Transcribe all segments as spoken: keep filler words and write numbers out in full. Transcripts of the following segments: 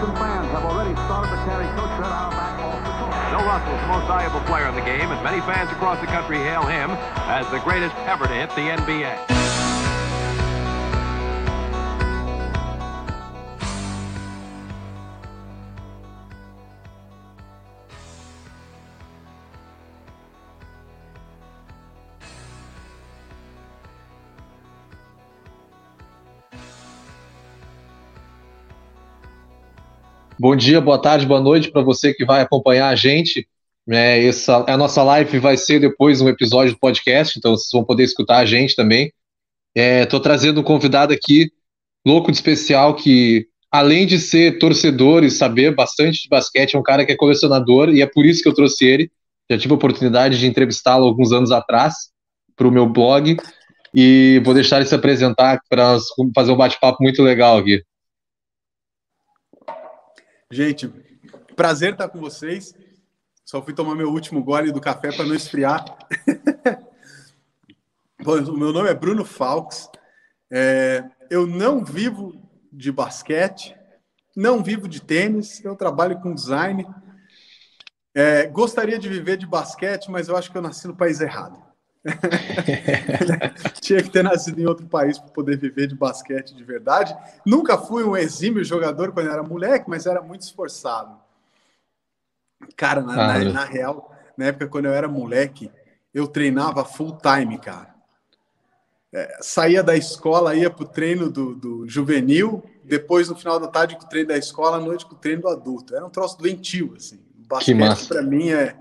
Boston fans have already started to carry Coach Red Auerbach back off the court. Bill Russell's the most valuable player in the game, and many fans across the country hail him as the greatest ever to hit the N B A. Bom dia, boa tarde, boa noite para você que vai acompanhar a gente. É, essa, a nossa live vai ser depois um episódio do podcast, então vocês vão poder escutar a gente também. Estou é, trazendo um convidado aqui, louco de especial, que além de ser torcedor e saber bastante de basquete, é um cara que é colecionador e é por isso que eu trouxe ele. Já tive a oportunidade de entrevistá-lo alguns anos atrás para o meu blog e vou deixar ele se apresentar para fazer um bate-papo muito legal aqui. Gente, prazer estar com vocês. Só fui tomar meu último gole do café para não esfriar. Bom, o meu nome é Bruno Falks. É, eu não vivo de basquete, não vivo de tênis, eu trabalho com design. É, gostaria de viver de basquete, mas eu acho que eu nasci no país errado. Tinha que ter nascido em outro país para poder viver de basquete de verdade. Nunca fui um exímio jogador quando era moleque, mas era muito esforçado. Cara, na, ah, na, na real, na época quando eu era moleque, eu treinava full time, cara. É, saía da escola, ia pro treino do, do juvenil, depois no final da tarde com o treino da escola, à noite com o treino do adulto. Era um troço doentio, assim. O basquete para mim é,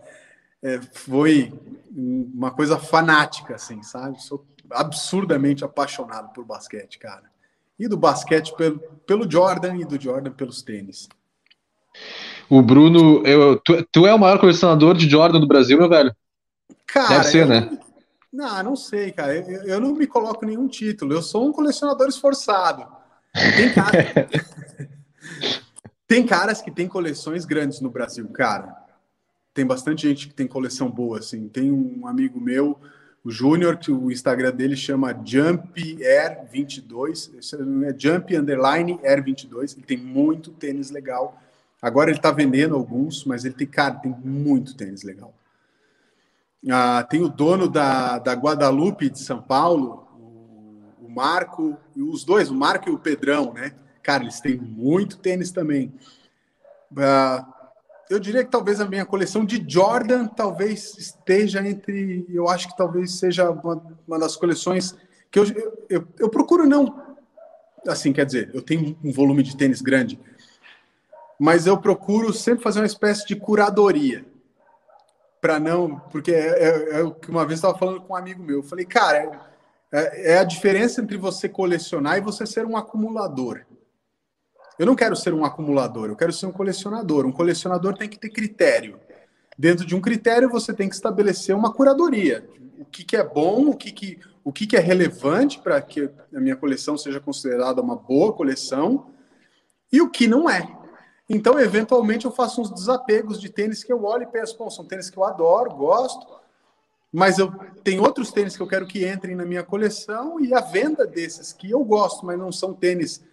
é, foi... uma coisa fanática, assim, sabe? Sou absurdamente apaixonado por basquete, cara. E do basquete pelo, pelo Jordan e do Jordan pelos tênis. O Bruno, eu, tu, tu é o maior colecionador de Jordan do Brasil, meu velho? Cara, deve ser, eu, né? Não, não sei, cara. Eu, eu não me coloco nenhum título. Eu sou um colecionador esforçado. Tem, cara... tem caras que têm coleções grandes no Brasil, cara. Tem bastante gente que tem coleção boa, assim. Tem um amigo meu, o Júnior, que o Instagram dele chama Jump Air vinte e dois. É Jump Underline Air vinte e dois. Ele tem muito tênis legal. Agora ele tá vendendo alguns, mas ele tem, cara, tem muito tênis legal. Ah, tem o dono da, da Guadalupe de São Paulo, o, o Marco, e os dois, o Marco e o Pedrão, né? Cara, eles têm muito tênis também. Ah, eu diria que talvez a minha coleção de Jordan talvez esteja entre... Eu acho que talvez seja uma, uma das coleções que eu, eu, eu, eu procuro não... Assim, quer dizer, eu tenho um volume de tênis grande, mas eu procuro sempre fazer uma espécie de curadoria. Para não... Porque é o que uma vez eu estava falando com um amigo meu. Eu falei, cara, é, é a diferença entre você colecionar e você ser um acumulador. Eu não quero ser um acumulador, eu quero ser um colecionador. Um colecionador tem que ter critério. Dentro de um critério, você tem que estabelecer uma curadoria. O que, que é bom, o que, que, o que, que é relevante para que a minha coleção seja considerada uma boa coleção e o que não é. Então, eventualmente, eu faço uns desapegos de tênis que eu olho e penso, bom, são tênis que eu adoro, gosto, mas eu tenho outros tênis que eu quero que entrem na minha coleção e a venda desses que eu gosto, mas não são tênis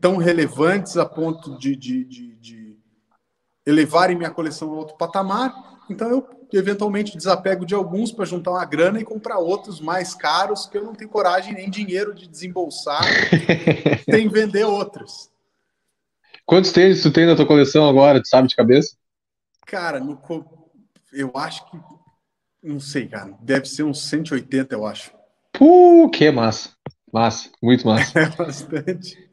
tão relevantes a ponto de, de, de, de elevarem minha coleção a outro patamar, então eu eventualmente desapego de alguns para juntar uma grana e comprar outros mais caros que eu não tenho coragem nem dinheiro de desembolsar sem vender outros. Quantos tênis tu tem na tua coleção agora, tu sabe de cabeça? Cara, no co... eu acho que não sei, cara, deve ser uns cento e oitenta, eu acho. Puh, que massa, massa, muito massa. É bastante.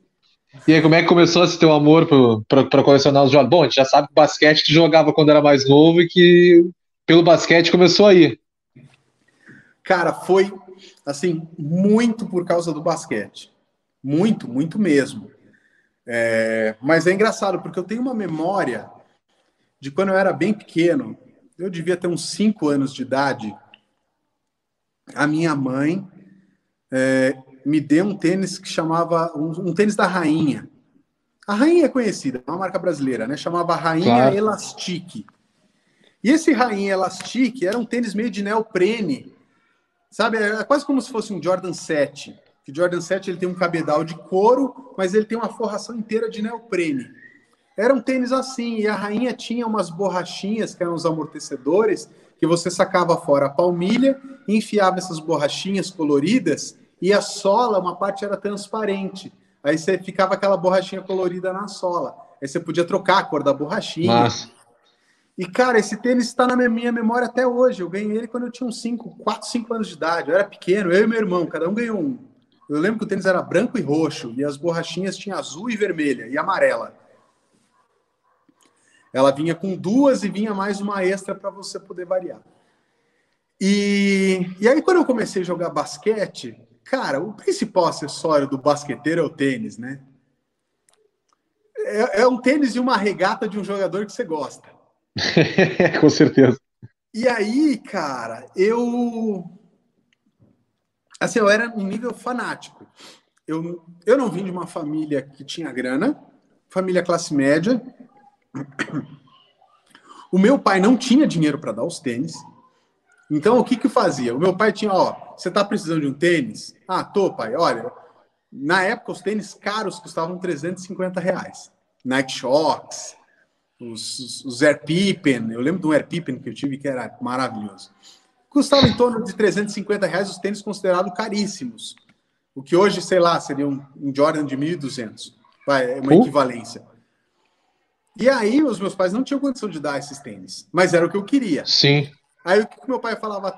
E aí, como é que começou esse teu amor para colecionar os jogos? Bom, a gente já sabe que basquete que jogava quando era mais novo e que pelo basquete começou aí. Cara, foi, assim, muito por causa do basquete. Muito, muito mesmo. É, mas é engraçado, porque eu tenho uma memória de quando eu era bem pequeno, eu devia ter uns cinco anos de idade, a minha mãe... É, me deu um tênis que chamava... Um, um tênis da Rainha. A Rainha é conhecida, é uma marca brasileira, né? Chamava Rainha, claro. Elastique. E esse Rainha Elastique era um tênis meio de neoprene. Sabe? Era quase como se fosse um Jordan sete. Que o Jordan sete ele tem um cabedal de couro, mas ele tem uma forração inteira de neoprene. era um tênis assim, e a rainha tinha umas borrachinhas, que eram os amortecedores, que você sacava fora a palmilha, enfiava essas borrachinhas coloridas, e a sola, uma parte era transparente. Aí você ficava aquela borrachinha colorida na sola. Aí você podia trocar a cor da borrachinha. Nossa. E, cara, esse tênis está na minha memória até hoje. Eu ganhei ele quando eu tinha uns cinco, quatro, cinco anos de idade. Eu era pequeno, eu e meu irmão, cada um ganhou um. Eu lembro que o tênis era branco e roxo, e as borrachinhas tinham azul e vermelha, e amarela. Ela vinha com duas e vinha mais uma extra para você poder variar. E, e aí, quando eu comecei a jogar basquete, cara, o principal acessório do basqueteiro é o tênis, né? É, é um tênis e uma regata de um jogador que você gosta. Com certeza. E aí, cara, eu... Assim, eu era em nível fanático. Eu, eu não vim de uma família que tinha grana, família classe média. O meu pai não tinha dinheiro para dar os tênis. Então, o que que fazia? O meu pai tinha, ó, você tá precisando de um tênis? Ah, tô, pai, olha. Na época, os tênis caros custavam trezentos e cinquenta reais. Nike Shox, os, os, os Air Pippen. Eu lembro de um Air Pippen que eu tive que era maravilhoso. Custava em torno de trezentos e cinquenta reais os tênis considerados caríssimos. O que hoje, sei lá, seria um, um Jordan de mil e duzentos. Vai, uma equivalência. E aí, os meus pais não tinham condição de dar esses tênis. Mas era o que eu queria. Sim. Aí, o que meu pai falava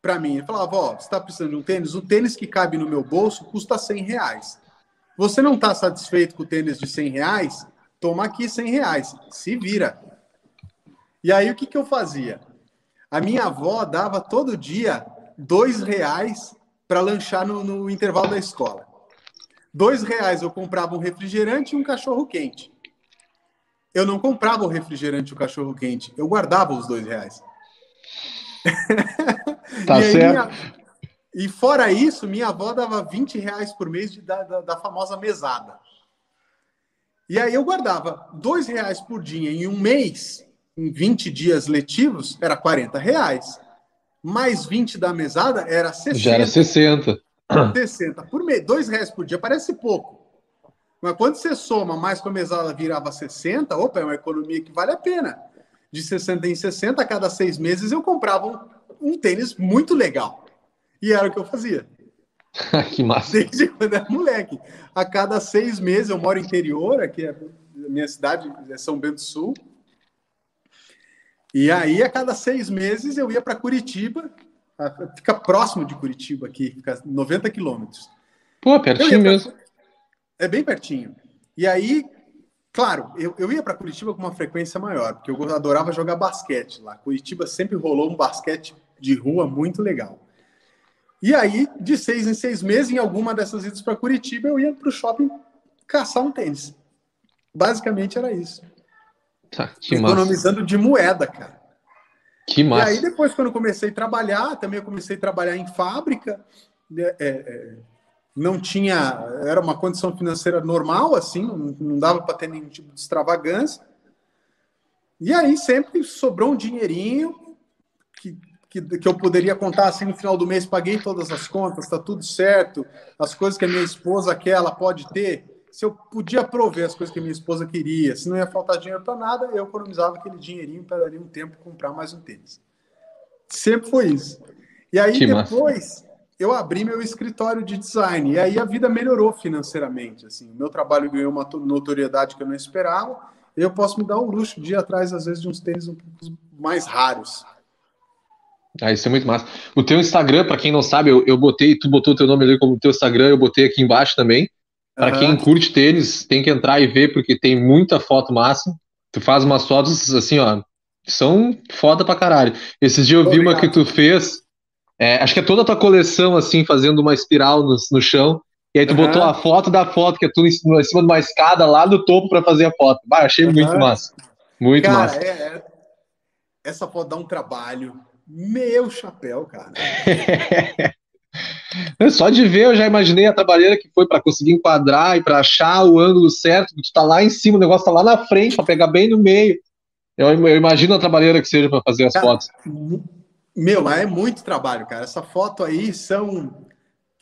pra mim? Ele falava, ó, você tá precisando de um tênis? O tênis que cabe no meu bolso custa cem reais. Você não tá satisfeito com o tênis de cem reais? Toma aqui cem reais. Se vira. E aí, o que que eu fazia? A minha avó dava todo dia dois reais pra lanchar no, no intervalo da escola. Dois reais eu comprava um refrigerante e um cachorro-quente. Eu não comprava o refrigerante e o cachorro-quente. Eu guardava os dois reais. Tá e aí, certo. Minha... E fora isso, minha avó dava vinte reais por mês de, da, da, da famosa mesada. E aí eu guardava dois reais por dia em um mês, em vinte dias letivos, era quarenta reais. Mais vinte da mesada era sessenta. Já era sessenta. sessenta por mês. Dois reais por dia parece pouco. Mas quando você soma mais com a mesada virava sessenta, opa, é uma economia que vale a pena. De sessenta em sessenta, a cada seis meses eu comprava um, um tênis muito legal. E era o que eu fazia. Que massa. Desde quando era moleque. A cada seis meses, eu moro interior, aqui é a minha cidade, é São Bento do Sul. E aí, a cada seis meses, eu ia para Curitiba, fica próximo de Curitiba aqui, fica noventa quilômetros. Pô, pertinho mesmo. É bem pertinho. E aí, claro, eu, eu ia para Curitiba com uma frequência maior, porque eu adorava jogar basquete lá. Curitiba sempre rolou um basquete de rua muito legal. E aí, de seis em seis meses, em alguma dessas idas para Curitiba, eu ia para o shopping caçar um tênis. Basicamente era isso. Tá, que economizando massa. De moeda, cara. Que massa. E aí, depois, quando eu comecei a trabalhar, também eu comecei a trabalhar em fábrica, é, é, não tinha, era uma condição financeira normal, assim, não, não dava para ter nenhum tipo de extravagância. E aí sempre sobrou um dinheirinho que, que, que eu poderia contar assim no final do mês, paguei todas as contas, tá tudo certo, as coisas que a minha esposa quer, ela pode ter. Se eu podia prover as coisas que a minha esposa queria, se não ia faltar dinheiro para nada, eu economizava aquele dinheirinho para dar um tempo comprar mais um tênis. Sempre foi isso. E aí que depois... Massa. Eu abri meu escritório de design e aí a vida melhorou financeiramente. Assim, meu trabalho ganhou uma notoriedade que eu não esperava. E eu posso me dar um luxo de ir atrás, às vezes, de uns tênis um pouco mais raros. Ah, isso é muito massa. O teu Instagram, para quem não sabe, eu, eu botei, tu botou o teu nome ali como teu Instagram, eu botei aqui embaixo também. Para uhum. quem curte tênis, tem que entrar e ver, porque tem muita foto massa. Tu faz umas fotos assim, ó, que são foda pra caralho. Esses dias eu vi Obrigado. uma que tu fez. É, acho que é toda a tua coleção, assim, fazendo uma espiral no, no chão. E aí tu uhum. botou a foto da foto, que é tudo em cima de uma escada lá no topo pra fazer a foto. Bah, achei uhum. muito massa. Muito cara, massa. É, é... Essa foto dá um trabalho. Meu chapéu, cara. Só de ver, eu já imaginei a trabalheira que foi pra conseguir enquadrar e pra achar o ângulo certo. Tu tá lá em cima, o negócio tá lá na frente, pra pegar bem no meio. Eu, eu imagino a trabalheira que seja pra fazer as cara, fotos. Meu, mas é muito trabalho, cara. Essa foto aí são,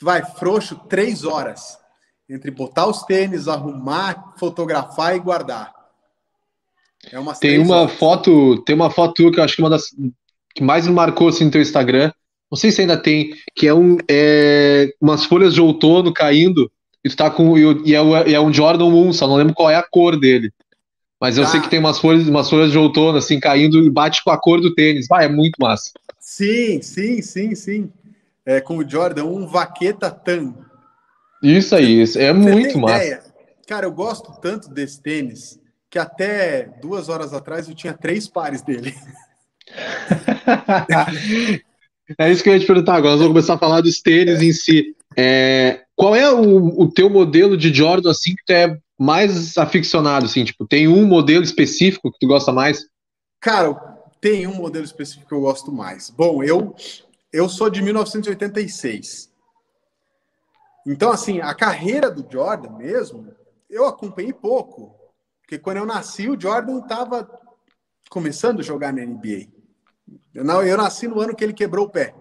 vai, frouxo, três horas. Entre botar os tênis, arrumar, fotografar e guardar. É umas tem uma horas. foto, tem uma foto tua que eu acho que uma das que mais me marcou assim no teu Instagram. Não sei se ainda tem, que é, um, é umas folhas de outono caindo e tu tá com e é, é um Jordan um, só não lembro qual é a cor dele. Mas eu ah. sei que tem umas folhas, umas folhas de outono assim caindo e bate com a cor do tênis. Vai, é muito massa. Sim, sim, sim, sim. É com o Jordan um vaqueta tan. Isso aí, isso é muito massa. Cara, eu gosto tanto desse tênis que até duas horas atrás eu tinha três pares dele. É isso que eu ia te perguntar agora. Nós vamos começar a falar dos tênis é. em si. É, qual é o, o teu modelo de Jordan assim que tu é mais aficionado? Assim? Tipo, tem um modelo específico que tu gosta mais? Cara, tem um modelo específico que eu gosto mais. Bom, eu, eu sou de mil novecentos e oitenta e seis. Então, assim, a carreira do Jordan mesmo, eu acompanhei pouco. Porque quando eu nasci, o Jordan estava começando a jogar na N B A. Eu nasci no ano que ele quebrou o pé.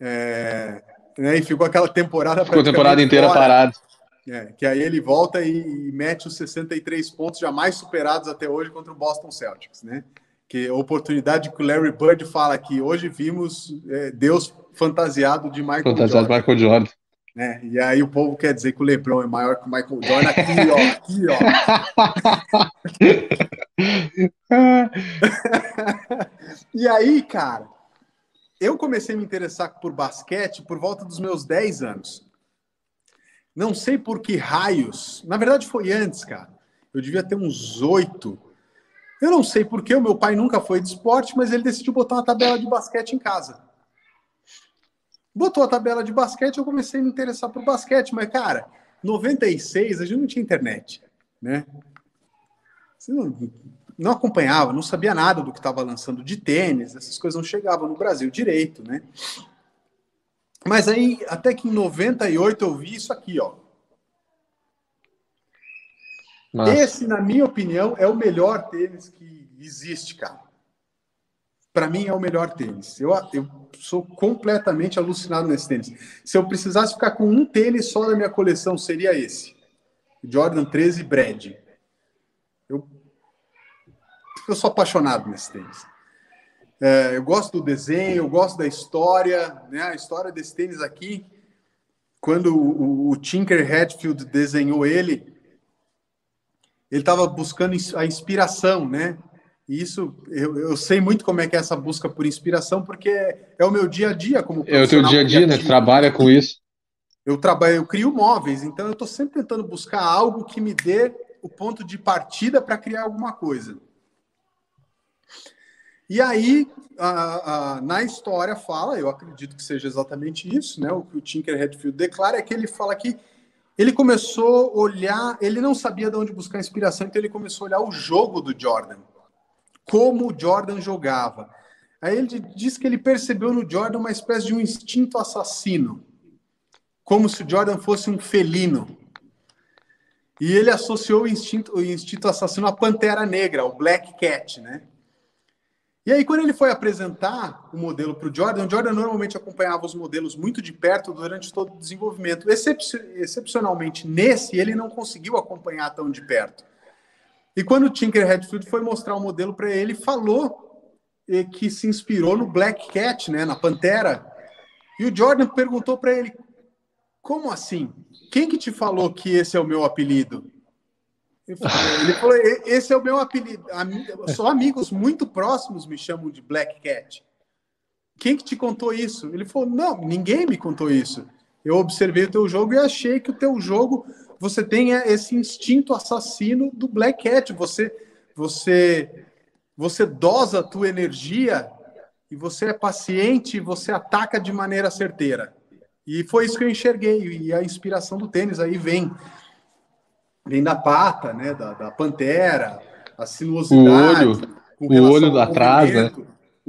É, né, e ficou aquela temporada... Ficou a temporada inteira parado. É, que aí ele volta e, e mete os sessenta e três pontos jamais superados até hoje contra o Boston Celtics. Né? Que oportunidade que o Larry Bird fala que hoje vimos é, Deus fantasiado de Michael fantasiado Jordan. Michael Jordan. É, e aí o povo quer dizer que o LeBron é maior que o Michael Jordan aqui, ó. Aqui, ó. E aí, cara, eu comecei a me interessar por basquete por volta dos meus dez anos. Não sei por que raios. Na verdade, foi antes, cara. Eu devia ter uns oito. Eu não sei por que. O meu pai nunca foi de esporte, mas ele decidiu botar uma tabela de basquete em casa. Botou a tabela de basquete, eu comecei a me interessar por basquete. Mas, cara, noventa e seis, a gente não tinha internet, né? Você não, não acompanhava, não sabia nada do que estava lançando de tênis. Essas coisas não chegavam no Brasil direito, né? Mas aí, até que em noventa e oito, eu vi isso aqui, ó. Nossa. Esse, na minha opinião, é o melhor tênis que existe, cara. Para mim, é o melhor tênis. Eu, eu sou completamente alucinado nesse tênis. Se eu precisasse ficar com um tênis só na minha coleção, seria esse. Jordan treze Brad. Eu, eu sou apaixonado nesse tênis. É, eu gosto do desenho, eu gosto da história. Né? A história desse tênis aqui, quando o, o Tinker Hatfield desenhou ele, ele estava buscando a inspiração, né? E isso, eu, eu sei muito como é que é essa busca por inspiração, porque é, é o meu dia a dia como profissional. É o teu dia a dia, né? Trabalha com isso. Eu trabalho, eu crio móveis, então eu estou sempre tentando buscar algo que me dê o ponto de partida para criar alguma coisa. E aí, a, a, na história fala, eu acredito que seja exatamente isso, né? O que o Tinker Hatfield declara é que ele fala que ele começou a olhar, ele não sabia de onde buscar inspiração, então ele começou a olhar o jogo do Jordan. Como o Jordan jogava. Aí ele diz que ele percebeu no Jordan uma espécie de um instinto assassino, como se o Jordan fosse um felino. E ele associou o instinto, o instinto assassino à Pantera Negra, ao Black Cat, né? E aí quando ele foi apresentar o modelo para o Jordan, o Jordan normalmente acompanhava os modelos muito de perto durante todo o desenvolvimento. Excepcionalmente nesse, ele não conseguiu acompanhar tão de perto. E quando o Tinker Hatfield foi mostrar o modelo para ele, falou que se inspirou no Black Cat, né, na Pantera. E o Jordan perguntou para ele, como assim? Quem que te falou que esse é o meu apelido? Ele falou, esse é o meu apelido. Só amigos muito próximos me chamam de Black Cat. Quem que te contou isso? Ele falou, não, ninguém me contou isso. Eu observei o teu jogo e achei que o teu jogo... você tem esse instinto assassino do Black Cat, você, você, você dosa a tua energia e você é paciente e você ataca de maneira certeira. E foi isso que eu enxerguei, e a inspiração do tênis aí vem, vem da pata, né, da, da pantera, a sinuosidade, o olho, o olho atrás, né?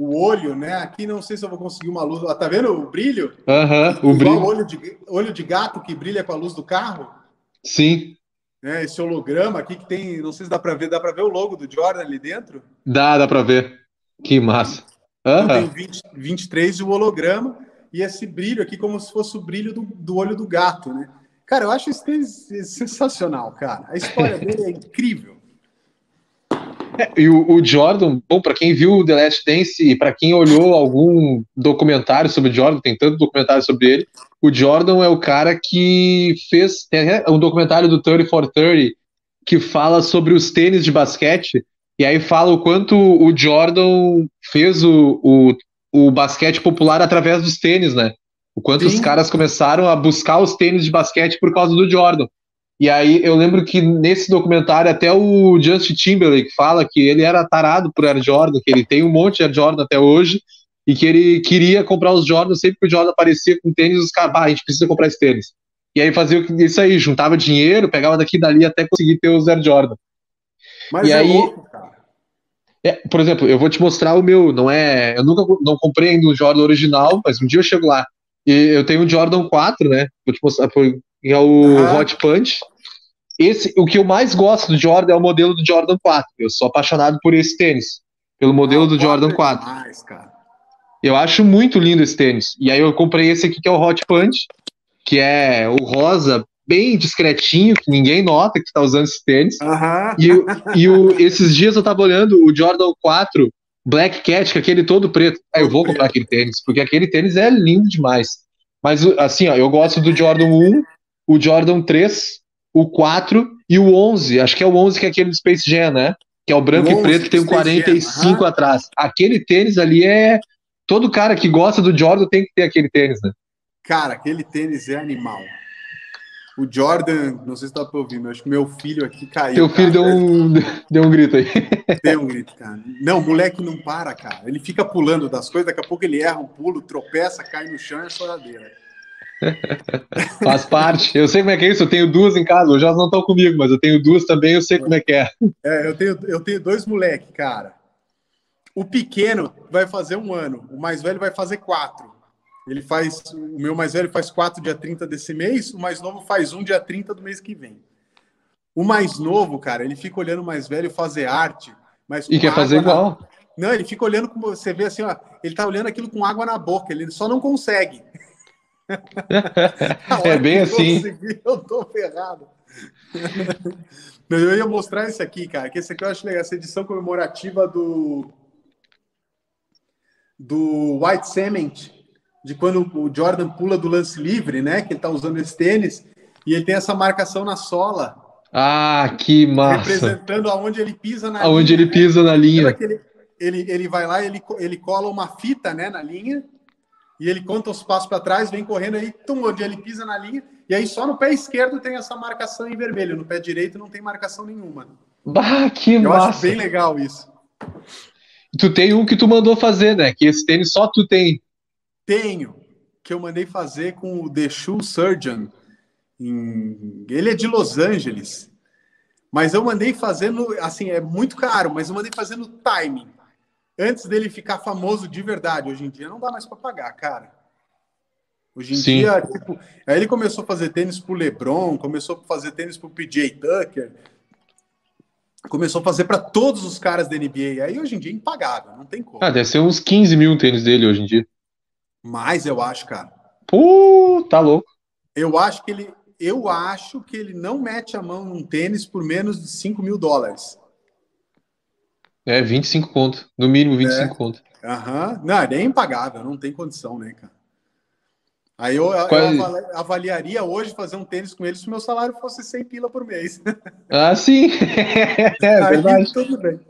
O olho, né? Aqui não sei se eu vou conseguir uma luz. Tá vendo o brilho? Uhum, o brilho. O olho de, olho de gato que brilha com a luz do carro. Sim. É, esse holograma aqui que tem, não sei se dá para ver, dá para ver o logo do Jordan ali dentro? Dá, dá para ver. Que massa. Uhum. Tem vinte, vinte e três de um holograma e esse brilho aqui como se fosse o brilho do, do olho do gato, né? Cara, eu acho esse tênis sensacional, cara. A história dele é incrível. É, e o, o Jordan, bom, pra quem viu o The Last Dance e pra quem olhou algum documentário sobre o Jordan, tem tanto documentário sobre ele, o Jordan é o cara que fez, tem um documentário do thirty for thirty que fala sobre os tênis de basquete, e aí fala o quanto o Jordan fez o, o, o basquete popular através dos tênis, né? O quanto Sim. os caras começaram a buscar os tênis de basquete por causa do Jordan. E aí eu lembro que nesse documentário até o Justin Timberlake fala que ele era tarado por Air Jordan, que ele tem um monte de Air Jordan até hoje, e que ele queria comprar os Jordan, sempre que o Jordan aparecia com tênis, os caras, ah, a gente precisa comprar esse tênis. E aí fazia isso aí, juntava dinheiro, pegava daqui e dali até conseguir ter os Air Jordan. Mas e é aí, louco, cara. É, por exemplo, eu vou te mostrar o meu, não é, eu nunca não comprei ainda um Jordan original, mas um dia eu chego lá. E eu tenho um Jordan quatro, né? Vou te mostrar, é o ah. Hot Punch. Esse, o que eu mais gosto do Jordan é o modelo do Jordan quatro. Eu sou apaixonado por esse tênis, pelo modelo ah, do Jordan quatro. Demais, cara. Eu acho muito lindo esse tênis. E aí eu comprei esse aqui, que é o Hot Punch, que é o rosa, bem discretinho, que ninguém nota que tá usando esse tênis. Uh-huh. E, eu, e o, esses dias eu tava olhando o Jordan quatro Black Cat, que é aquele todo preto. Ah, eu vou comprar aquele tênis, porque aquele tênis é lindo demais. Mas assim, ó, eu gosto do Jordan um, o Jordan três, o quatro e o onze, acho que é o onze que é aquele do Space Jam, né? Que é o branco e preto, que tem o quarenta e cinco uhum. atrás. Aquele tênis ali é... Todo cara que gosta do Jordan tem que ter aquele tênis, né? Cara, aquele tênis é animal. O Jordan, não sei se tá ouvindo, acho que meu filho aqui caiu. Teu filho deu um, deu um grito aí. Deu um grito, cara. Não, o moleque não para, cara. Ele fica pulando das coisas, daqui a pouco ele erra um pulo, tropeça, cai no chão e é choradeira. Faz parte. Eu sei como é que é isso, eu tenho duas em casa, hoje elas não estão comigo, mas eu tenho duas também, eu sei como é que é. É, eu tenho, eu tenho dois moleques, cara. O pequeno vai fazer um ano, o mais velho vai fazer quatro. Ele faz, o meu mais velho faz quatro dia trinta desse mês, o mais novo faz um dia trinta do mês que vem. O mais novo, cara, ele fica olhando o mais velho fazer arte, mas e quer fazer igual. Na... Não, ele fica olhando, como você vê assim, ó, ele tá olhando aquilo com água na boca, ele só não consegue. É bem assim. Eu tô ferrado. Eu ia mostrar esse aqui, cara. Que esse aqui eu acho legal. Essa edição comemorativa do do White Cement, de quando o Jordan pula do lance livre, né? Que ele tá usando esse tênis e ele tem essa marcação na sola. Ah, que massa! Representando aonde ele pisa na. Aonde linha, ele pisa né? na linha. Ele, ele ele vai lá, ele ele cola uma fita, né, na linha. E ele conta os passos para trás, vem correndo aí, tum, onde ele pisa na linha. E aí só no pé esquerdo tem essa marcação em vermelho. No pé direito não tem marcação nenhuma. Bah, que Eu massa. Acho bem legal isso. Tu tem um que tu mandou fazer, né? Que esse tênis só tu tem. Tenho. Que eu mandei fazer com o The Shoe Surgeon. Em... Ele é de Los Angeles. Mas eu mandei fazer no... Assim, é muito caro, mas eu mandei fazer no timing. Antes dele ficar famoso de verdade. Hoje em dia não dá mais para pagar, cara. Hoje em Sim. dia, tipo... Aí ele começou a fazer tênis pro LeBron, começou a fazer tênis pro P J Tucker, começou a fazer para todos os caras da N B A. Aí hoje em dia é impagável, não tem como. Ah, deve ser uns quinze mil tênis dele hoje em dia. Mas eu acho, cara. Pô, tá louco. Eu acho que ele, eu acho que ele não mete a mão num tênis por menos de cinco mil dólares. É, vinte e cinco conto. No mínimo, vinte e cinco conto. Aham. Uhum. Não, ele é impagável. Não tem condição, né, cara? Aí eu, eu avali, avaliaria hoje fazer um tênis com ele se o meu salário fosse cem pila por mês. Ah, sim. É aí, verdade. Tudo bem.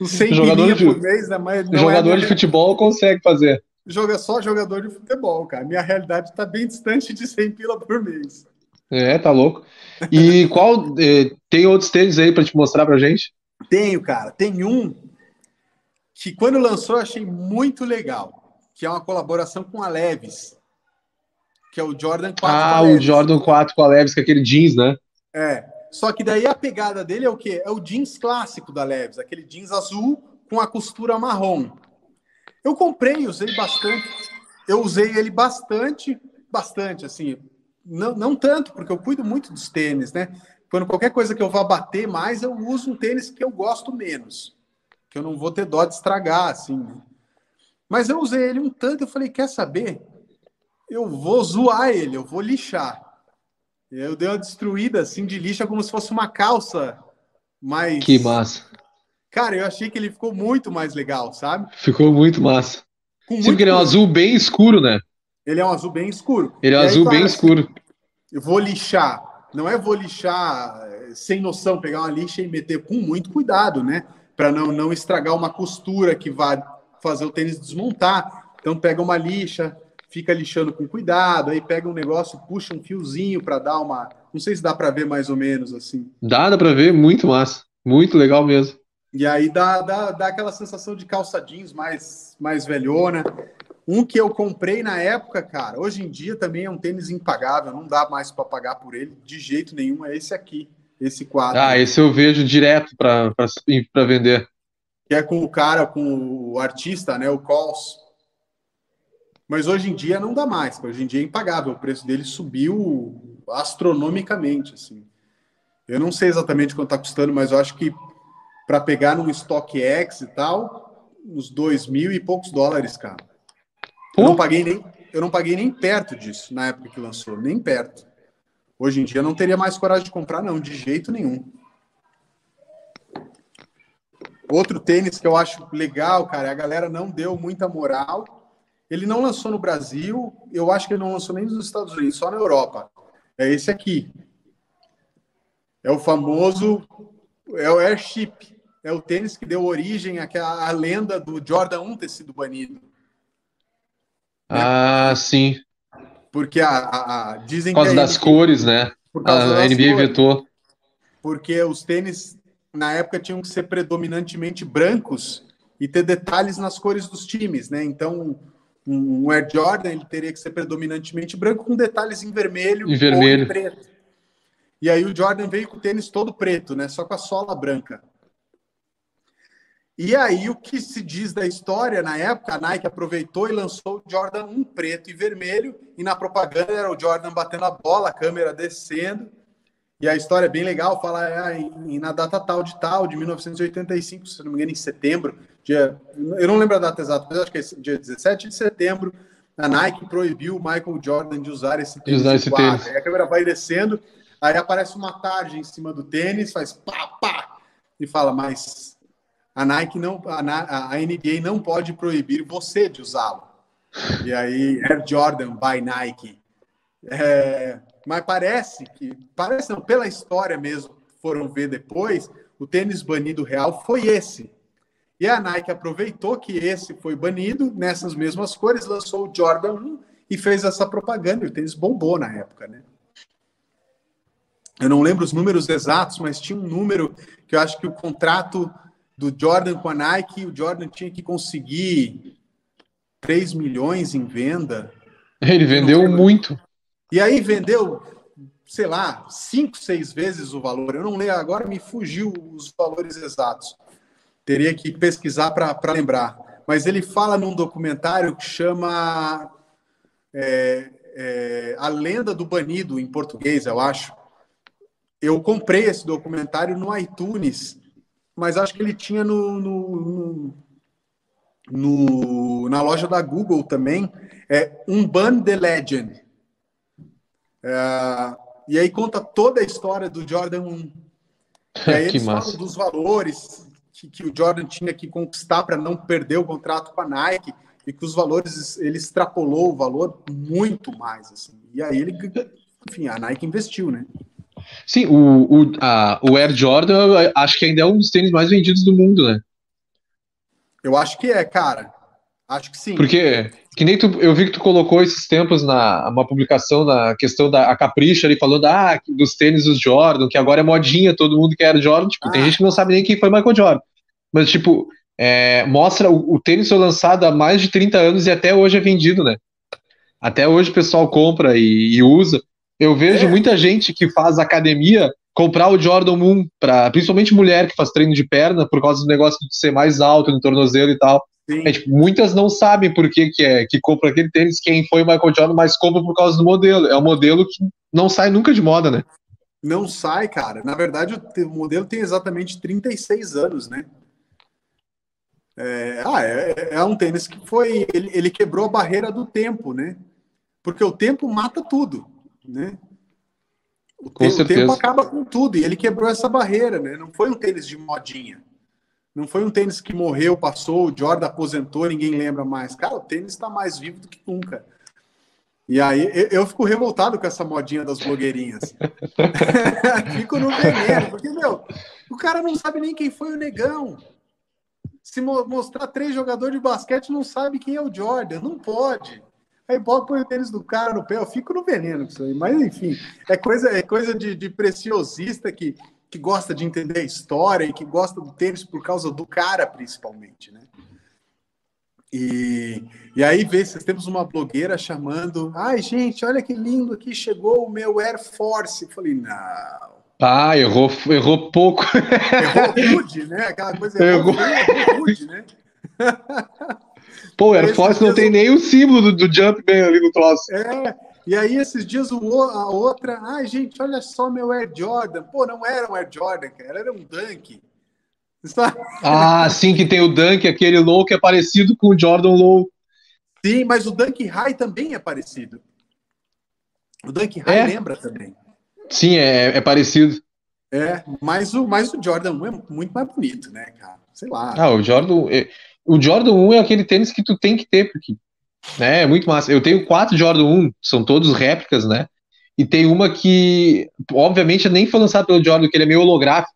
O cem pila de... por mês, né? Mas não jogador é de futebol consegue fazer. Joga só jogador de futebol, cara. Minha realidade tá bem distante de cem pila por mês. É, tá louco. E qual... Eh, tem outros tênis aí pra te mostrar pra gente? Tenho, cara. Tem um que quando lançou eu achei muito legal, que é uma colaboração com a Levis, que é o Jordan quatro. Ah, o Jordan quatro com a Levis, que é aquele jeans, né? É. Só que daí a pegada dele é o quê? É o jeans clássico da Levis, aquele jeans azul com a costura marrom. Eu comprei, usei bastante. Eu usei ele bastante, bastante, assim. Não, não tanto, porque eu cuido muito dos tênis, né? Quando qualquer coisa que eu vá bater mais, eu uso um tênis que eu gosto menos. Que eu não vou ter dó de estragar, assim. Mas eu usei ele um tanto, eu falei, quer saber? Eu vou zoar ele, eu vou lixar. Eu dei uma destruída, assim, de lixa, como se fosse uma calça mais... Que massa. Cara, eu achei que ele ficou muito mais legal, sabe? Ficou muito massa. Muito Sim, porque ele é um azul bem escuro, né? Ele é um azul bem escuro. Ele é um azul aí, bem assim, escuro. Eu vou lixar. Não é vou lixar sem noção, pegar uma lixa e meter com muito cuidado, né? Para não, não estragar uma costura que vai fazer o tênis desmontar. Então pega uma lixa, fica lixando com cuidado, aí pega um negócio, puxa um fiozinho para dar uma... Não sei se dá para ver mais ou menos assim. Dá, dá para ver, muito massa. Muito legal mesmo. E aí dá, dá, dá aquela sensação de calça jeans mais, mais velhona. Um que eu comprei na época, cara, hoje em dia também é um tênis impagável, não dá mais para pagar por ele de jeito nenhum, é esse aqui, esse quadro. Ah, esse eu vejo direto para vender. Que é com o cara, com o artista, né, o Cols. Mas hoje em dia não dá mais, hoje em dia é impagável, o preço dele subiu astronomicamente, assim. Eu não sei exatamente quanto tá custando, mas eu acho que para pegar num StockX e tal, uns dois mil e poucos dólares, cara. Eu não, paguei nem, eu não paguei nem perto disso na época que lançou, nem perto. Hoje em dia eu não teria mais coragem de comprar, não, de jeito nenhum. Outro tênis que eu acho legal, cara, a galera não deu muita moral. Ele não lançou no Brasil, eu acho que ele não lançou nem nos Estados Unidos, só na Europa. É esse aqui. É o famoso, é o Air Pippen. É o tênis que deu origem àquela, à lenda do Jordan um ter sido banido. Né? Ah, sim. Porque a, a, a dizem por causa que das N B A, cores, né? Por causa a N B A vetou. Porque os tênis na época tinham que ser predominantemente brancos e ter detalhes nas cores dos times, né? Então, um, um Air Jordan ele teria que ser predominantemente branco com detalhes em vermelho, em vermelho. Ou em preto. E aí o Jordan veio com o tênis todo preto, né? Só com a sola branca. E aí, o que se diz da história, na época, a Nike aproveitou e lançou o Jordan um preto e vermelho, e na propaganda era o Jordan batendo a bola, a câmera descendo, e a história é bem legal, fala é, na data tal de tal, de mil novecentos e oitenta e cinco, se não me engano, em setembro, dia, eu não lembro a data exata, mas acho que é dia dezessete de setembro, a Nike proibiu o Michael Jordan de usar esse tênis. Usar esse tênis. Aí a câmera vai descendo, aí aparece uma tarja em cima do tênis, faz pá, pá, e fala, mas... A Nike não, a, a N B A não pode proibir você de usá-lo. E aí, Air Jordan by Nike. É, mas parece que, parece não, pela história mesmo, foram ver depois, o tênis banido real foi esse. E a Nike aproveitou que esse foi banido, nessas mesmas cores, lançou o Jordan um e fez essa propaganda. E o tênis bombou na época, né? Eu não lembro os números exatos, mas tinha um número que eu acho que o contrato... do Jordan com a Nike, o Jordan tinha que conseguir três milhões em venda. Ele vendeu muito. E aí vendeu, sei lá, cinco, seis vezes o valor. Eu não lembro, agora me fugiu os valores exatos. Teria que pesquisar para lembrar. Mas ele fala num documentário que chama é, é, A Lenda do Banido, em português, eu acho. Eu comprei esse documentário no iTunes, mas acho que ele tinha no, no, no, no, na loja da Google também, é Unban The Legend. É, e aí conta toda a história do Jordan um. E aí eles falam dos valores que, que o Jordan tinha que conquistar para não perder o contrato com a Nike, e que os valores, ele extrapolou o valor muito mais. Assim. E aí ele, enfim, a Nike investiu, né? Sim, o, o, a, o Air Jordan, acho que ainda é um dos tênis mais vendidos do mundo, né? Eu acho que é, cara. Acho que sim. Porque, que nem tu, eu vi que tu colocou esses tempos na uma publicação na questão da a Capricha, ali falando ah, dos tênis dos Jordan, que agora é modinha, todo mundo quer Air Jordan. Tipo, ah. Tem gente que não sabe nem quem foi Michael Jordan. Mas, tipo, é, mostra, o, o tênis foi lançado há mais de trinta anos e até hoje é vendido, né? Até hoje o pessoal compra e, e usa. Eu vejo é. muita gente que faz academia comprar o Jordan um, pra, principalmente mulher que faz treino de perna, por causa do negócio de ser mais alto no tornozelo e tal. É, tipo, muitas não sabem por que, que, é, que compra aquele tênis, quem foi o Michael Jordan, mas compra por causa do modelo. É um modelo que não sai nunca de moda, né? Não sai, cara. Na verdade, o modelo tem exatamente trinta e seis anos, né? É, ah, é, é um tênis que foi... Ele, ele quebrou a barreira do tempo, né? Porque o tempo mata tudo. Né? O, te- o tempo acaba com tudo e ele quebrou essa barreira, né? Não foi um tênis de modinha, Não foi um tênis que morreu, passou, o Jordan aposentou, ninguém lembra mais. Cara, o tênis está mais vivo do que nunca. E aí, eu, eu fico revoltado com essa modinha das blogueirinhas. Fico no veneno, porque, meu, o cara não sabe nem quem foi o negão. Se mo- mostrar três jogadores de basquete, não sabe quem é o Jordan. Não pode. Aí bota, põe o tênis do cara no pé. Eu fico no veneno com isso aí. Mas, enfim, é coisa, é coisa de, de preciosista que... que gosta de entender a história e que gosta do tênis por causa do cara, principalmente, né? E, e aí, vê, vocês temos uma blogueira chamando... Ai, gente, olha que lindo aqui, chegou o meu Air Force. Eu falei, não... Ah, errou, errou pouco. Errou rude, né? Aquela coisa errou, errou rude, né? Pô, o Air Force não tem o... nem o símbolo do, do Jumpman ali no troço. É... E aí, esses dias, a outra... Ai, gente, olha só meu Air Jordan. Pô, não era um Air Jordan, cara. Era um Dunk. Sabe? Ah, sim, que tem o Dunk, aquele low que é parecido com o Jordan Low. Sim, mas o Dunk High também é parecido. O Dunk High é. Lembra também. Sim, é, é parecido. É, mas o, mas o Jordan um é muito mais bonito, né, cara? Sei lá. Ah, o Jordan... O Jordan um é aquele tênis que tu tem que ter, porque... É, muito massa. Eu tenho quatro Jordan um, são todos réplicas, né? E tem uma que, obviamente, nem foi lançada pelo Jordan, que ele é meio holográfico.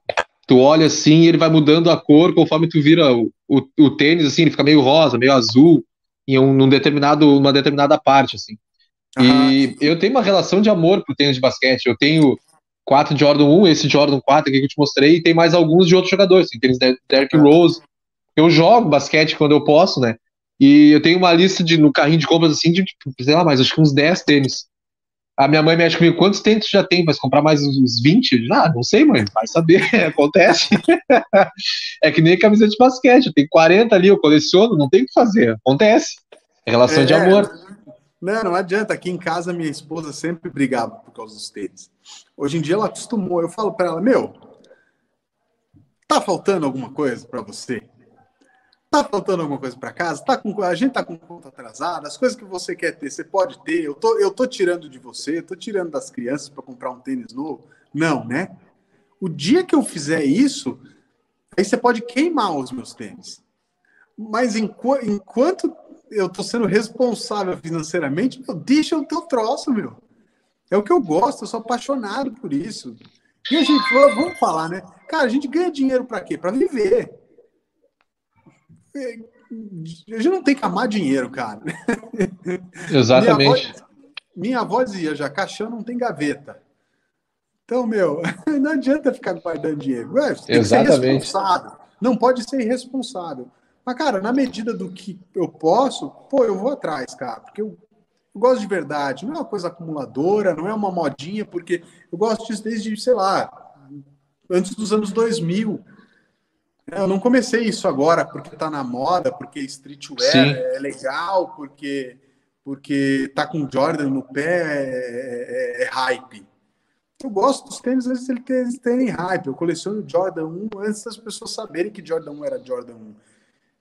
Tu olha assim e ele vai mudando a cor conforme tu vira o, o, o tênis, assim, ele fica meio rosa, meio azul, em um, num determinado, uma determinada parte, assim. Uhum. E eu tenho uma relação de amor pro tênis de basquete. Eu tenho quatro Jordan um, esse Jordan quatro aqui que eu te mostrei, e tem mais alguns de outros jogadores, assim, tênis de Derrick Rose. Eu jogo basquete quando eu posso, né? E eu tenho uma lista de, no carrinho de compras, assim, de, sei lá, mais, acho que uns dez tênis. A minha mãe mexe comigo, quantos tênis já tem? Vai comprar mais uns vinte? Ah, não sei, mãe, vai saber, acontece. É que nem camisa de basquete, eu tenho quarenta ali, eu coleciono, não tem o que fazer, acontece. É relação é, de amor. Não, não adianta, aqui em casa minha esposa sempre brigava por causa dos tênis. Hoje em dia ela acostumou, eu falo pra ela, meu, tá faltando alguma coisa pra você? Tá faltando alguma coisa para casa? Tá com, a gente tá com conta atrasada, as coisas que você quer ter, você pode ter. Eu tô, eu tô tirando de você, eu tô tirando das crianças para comprar um tênis novo. Não, né? O dia que eu fizer isso, aí você pode queimar os meus tênis. Mas enqu- enquanto eu tô sendo responsável financeiramente, meu, deixa o teu troço, meu. É o que eu gosto, eu sou apaixonado por isso. E a gente falou, vamos falar, né? Cara, a gente ganha dinheiro para quê? Para viver. A gente não tem que amar dinheiro, cara. Exatamente. Minha avó, minha avó dizia já, caixão não tem gaveta. Então, meu, não adianta ficar guardando dinheiro. Ué, tem Exatamente. Que ser responsável. Não pode ser irresponsável. Mas, cara, na medida do que eu posso, pô, eu vou atrás, cara. Porque eu, eu gosto de verdade. Não é uma coisa acumuladora, não é uma modinha, porque eu gosto disso desde, sei lá, antes dos anos dois mil. Eu não comecei isso agora porque tá na moda, porque streetwear Sim. é legal, porque, porque tá com Jordan no pé, é, é, é hype. Eu gosto dos tênis antes de eles terem hype. Eu coleciono Jordan um antes das pessoas saberem que Jordan um era Jordan um.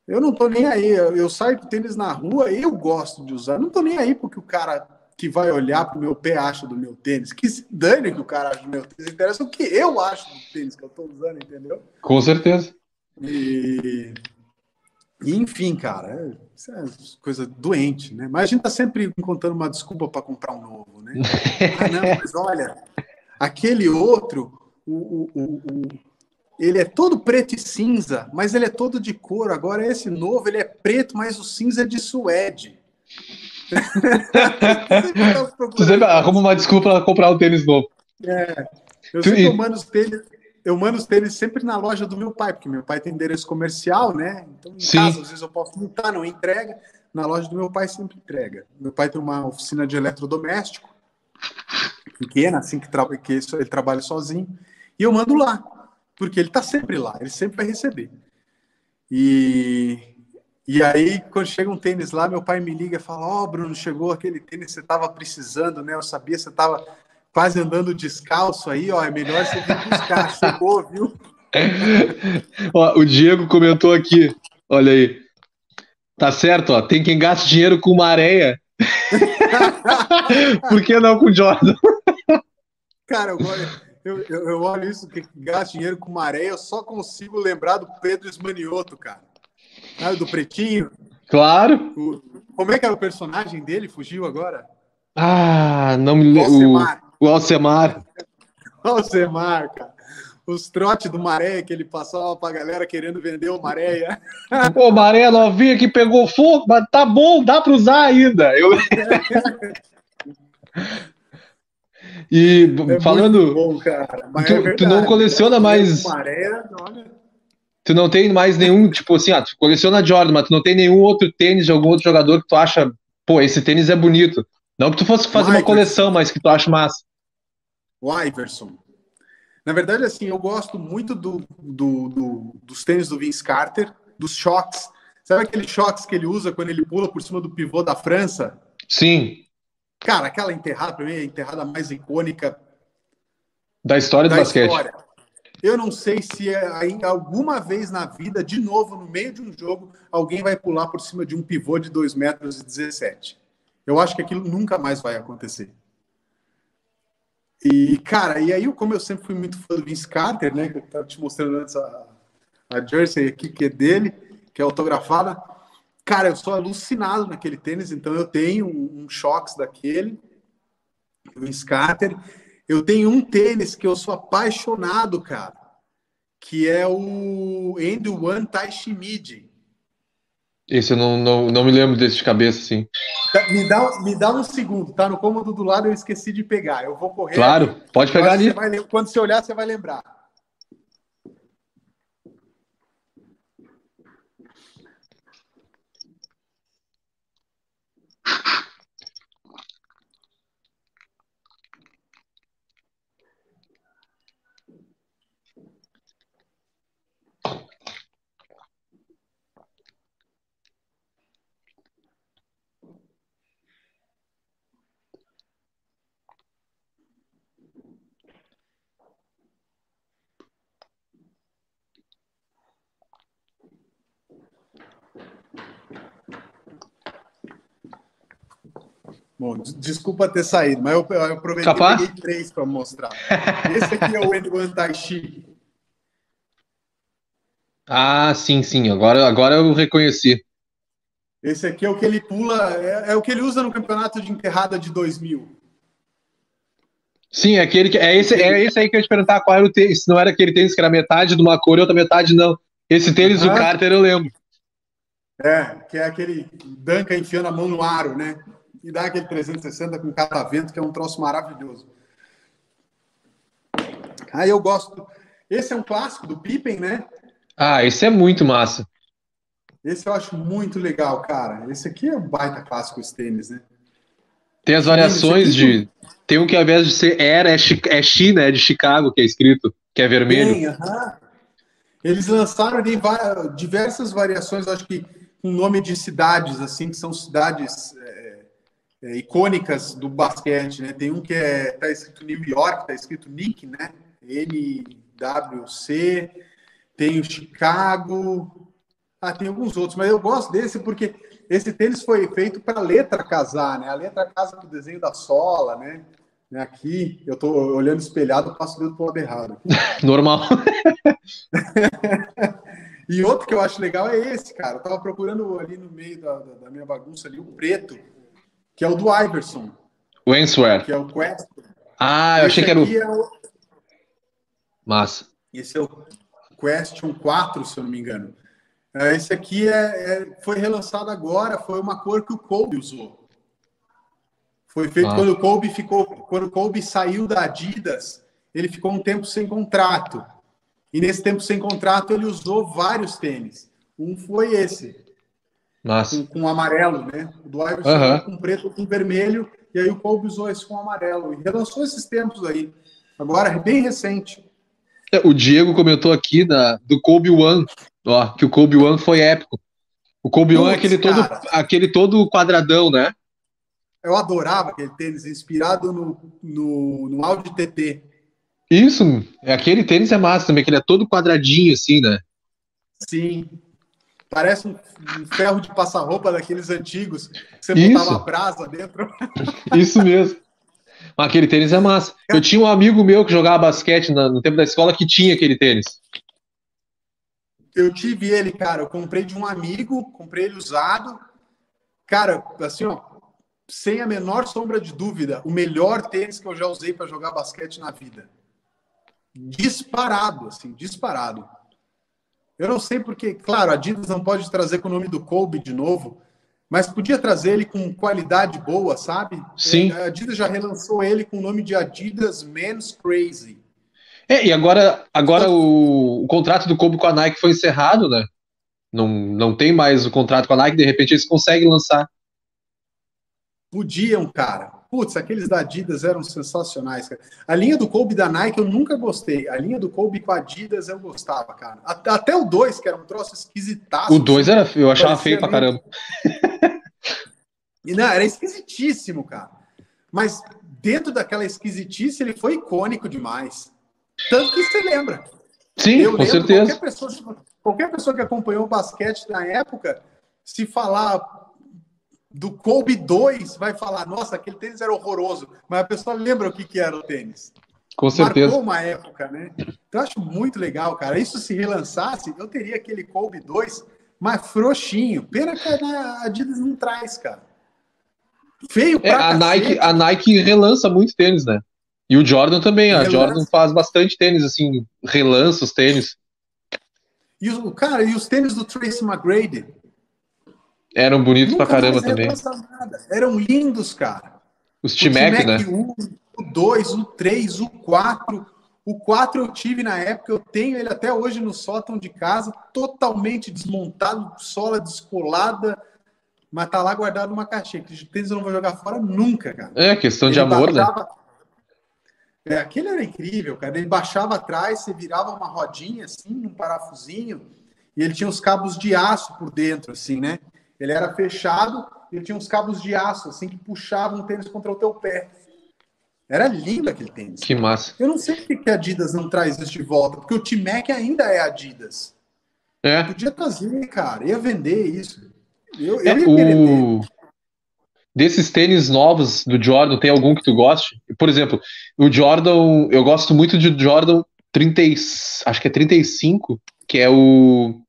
Eu não tô nem aí. Eu, eu saio com tênis na rua, eu gosto de usar. Não tô nem aí porque o cara que vai olhar pro meu pé acha do meu tênis. Que se dane que o cara acha do meu tênis. Interessa o que eu acho do tênis que eu tô usando, entendeu? Com certeza. E, e enfim, cara, isso é coisa doente, né? Mas a gente tá sempre encontrando uma desculpa para comprar um novo, né? Ah, não, mas olha, aquele outro, o, o, o, o, ele é todo preto e cinza, mas ele é todo de couro. Agora esse novo, ele é preto, mas o cinza é de suede. Você sempre arruma uma desculpa para comprar um tênis novo. É, eu tu sempre mando os tênis. Eu mando os tênis sempre na loja do meu pai, porque meu pai tem endereço comercial, né? Então, em Sim. casa, às vezes eu posso montar, não entrega. Na loja do meu pai sempre entrega. Meu pai tem uma oficina de eletrodoméstico, pequena, assim, que, tra- que ele trabalha sozinho. E eu mando lá, porque ele tá sempre lá, ele sempre vai receber. E, e aí, quando chega um tênis lá, meu pai me liga e fala, ó, oh, Bruno, chegou aquele tênis que você tava precisando, né? Eu sabia, você tava... quase andando descalço aí, ó, é melhor você vir buscar, chegou, viu? Ó, o Diego comentou aqui, olha aí, tá certo, ó, tem quem gasta dinheiro com uma areia, por que não com o Jordan? Cara, eu, Eu, eu, eu olho isso, que gasta dinheiro com maré, eu só consigo lembrar do Pedro Esmanioto, cara. Sabe, do Pretinho? Claro. O, como é que era o personagem dele? Fugiu agora? Ah, não me lembro. O Alcemar. O Alcemar, cara. Os trotes do Maré que ele passava pra galera querendo vender o Maré. Pô, Maré novinha que pegou fogo, mas tá bom, dá pra usar ainda. Eu... E é falando, bom, cara. Tu, é tu não coleciona mais Maré, olha. Tu não tem mais nenhum, tipo assim, ah, tu coleciona Jordan, mas tu não tem nenhum outro tênis de algum outro jogador que tu acha, pô, esse tênis é bonito. Não que tu fosse fazer uma coleção, mas que tu acha massa. O Iverson. Na verdade, assim, eu gosto muito do, do, do, dos tênis do Vince Carter, dos shocks. Sabe aqueles shocks que ele usa quando ele pula por cima do pivô da França? Sim. Cara, aquela enterrada, pra mim, é a enterrada mais icônica da história do da basquete. História. Eu não sei se ainda alguma vez na vida, de novo, no meio de um jogo, alguém vai pular por cima de um pivô de dois metros e dezessete. Eu acho que aquilo nunca mais vai acontecer. E, cara, e aí, como eu sempre fui muito fã do Vince Carter, né, que eu tava te mostrando antes a, a jersey aqui, que é dele, que é autografada, cara, eu sou alucinado naquele tênis, então eu tenho um, um shocks daquele, do Vince Carter. Eu tenho um tênis que eu sou apaixonado, cara, que é o End One Taishimidi. Esse eu não, não, não me lembro desse de cabeça, sim. Me dá, me dá um segundo, tá? No cômodo do lado eu esqueci de pegar. Eu vou correr. Claro, ali. Pode pegar ali. Você vai, quando você olhar, você vai lembrar. Bom, desculpa ter saído, mas eu, eu aproveitei e peguei três para mostrar. Esse aqui é o N um Taishi. Ah, sim, sim. Agora, agora eu reconheci. Esse aqui é o que ele pula, é, é o que ele usa no campeonato de enterrada de dois mil. Sim, é, aquele que, é, esse, é esse aí que eu ia te perguntar qual era o tênis. Não era aquele tênis que era metade de uma cor e outra metade não. Esse tênis do Carter eu lembro. É, que é aquele Duncan enfiando a mão no aro, né? E dá aquele trezentos e sessenta com catavento, que é um troço maravilhoso. Aí eu gosto... Esse é um clássico do Pippen, né? Ah, esse é muito massa. Esse eu acho muito legal, cara. Esse aqui é um baita clássico, os tênis, né? Tem as variações de... Tem um que ao invés de ser era, é, chi... é China, é de Chicago, que é escrito, que é vermelho. Tem, aham. Eles lançaram ali diversas variações, acho que com nome de cidades, assim, que são cidades... É... É, icônicas do basquete, né? Tem um que é, tá escrito New York, tá escrito Nick, né? N W C, tem o Chicago, ah, tem alguns outros, mas eu gosto desse porque esse tênis foi feito para a letra casar, né? A letra casa com o desenho da sola, né? Aqui, eu tô olhando espelhado, eu passo o dedo pro lado errado. Normal. E outro que eu acho legal é esse, cara. Eu tava procurando ali no meio da, da, da minha bagunça ali, o preto, que é o do Iverson. O Answer. Que é o Quest. Ah, eu esse achei que era o... É o... Massa. Esse é o Question quatro, se eu não me engano. Esse aqui é, é, foi relançado agora, foi uma cor que o Kobe usou. Foi feito ah. quando o Kobe ficou, quando o Kobe saiu da Adidas, ele ficou um tempo sem contrato. E nesse tempo sem contrato ele usou vários tênis. Um foi esse. Com, com amarelo, né? O do Iverson uhum. com preto, com vermelho, e aí o Kobe usou esse com amarelo. E relançou esses tempos aí. Agora, bem recente. É, o Diego comentou aqui na, do Kobe One, ó, que o Kobe One foi épico. O Kobe One é aquele todo, aquele todo quadradão, né? Eu adorava aquele tênis, inspirado no, no, no Audi T T. Isso, aquele tênis é massa também, que ele é todo quadradinho assim, né? Sim. Parece um ferro de passar roupa daqueles antigos, que você botava a brasa dentro. Isso mesmo. Mas aquele tênis é massa. Eu tinha um amigo meu que jogava basquete na, no tempo da escola que tinha aquele tênis. Eu tive ele, cara. Eu comprei de um amigo, comprei ele usado. Cara, assim, ó, sem a menor sombra de dúvida, o melhor tênis que eu já usei para jogar basquete na vida. Disparado, assim, disparado. Eu não sei porque, claro, a Adidas não pode trazer com o nome do Kobe de novo, mas podia trazer ele com qualidade boa, sabe? Sim. A Adidas já relançou ele com o nome de Adidas Men's Crazy. É, e agora, agora o, o contrato do Kobe com a Nike foi encerrado, né? Não, não tem mais o contrato com a Nike, de repente eles conseguem lançar. Podiam, cara. Putz, aqueles da Adidas eram sensacionais, cara. A linha do Kobe da Nike eu nunca gostei. A linha do Kobe com a Adidas eu gostava, cara. Até o dois, que era um troço esquisitaço. O dois era, eu achava feio pra caramba. E não, era esquisitíssimo, cara. Mas dentro daquela esquisitice, ele foi icônico demais. Tanto que você lembra. Sim, eu com lembro, certeza. Qualquer pessoa, qualquer pessoa que acompanhou o basquete na época, se falar do Kobe dois, vai falar, nossa, aquele tênis era horroroso, mas a pessoa lembra o que, que era o tênis. Com certeza. Marcou uma época, né? Então eu acho muito legal, cara. Isso se relançasse, eu teria aquele Kobe dois, mas frouxinho. Pena que a Adidas não traz, cara. Feio pra é, a Nike, a Nike relança muito tênis, né? E o Jordan também, relança. A Jordan faz bastante tênis, assim, relança os tênis. E o, cara, e os tênis do Tracy McGrady? Eram bonitos pra caramba também. Nada. Eram lindos, cara. Os T-Mac, né? um, o dois, o três, o quatro. O quatro eu tive na época, eu tenho ele até hoje no sótão de casa, totalmente desmontado, sola descolada, mas tá lá guardado numa caixinha. Que tênis eu não vou jogar fora nunca, cara. É, questão ele de amor, baixava... né? É, aquele era incrível, cara. Ele baixava atrás, você virava uma rodinha, assim, num parafusinho, e ele tinha os cabos de aço por dentro, assim, né? Ele era fechado, ele tinha uns cabos de aço, assim, que puxavam o tênis contra o teu pé. Era lindo aquele tênis. Que massa. Eu não sei por que a Adidas não traz isso de volta, porque o T-Mac ainda é Adidas. É. Podia trazer, cara. Ia vender isso. Eu, é, eu ia querer o... ter. Desses tênis novos do Jordan, tem algum que tu goste? Por exemplo, o Jordan... Eu gosto muito de Jordan trinta... Acho que é trinta e cinco, que é o...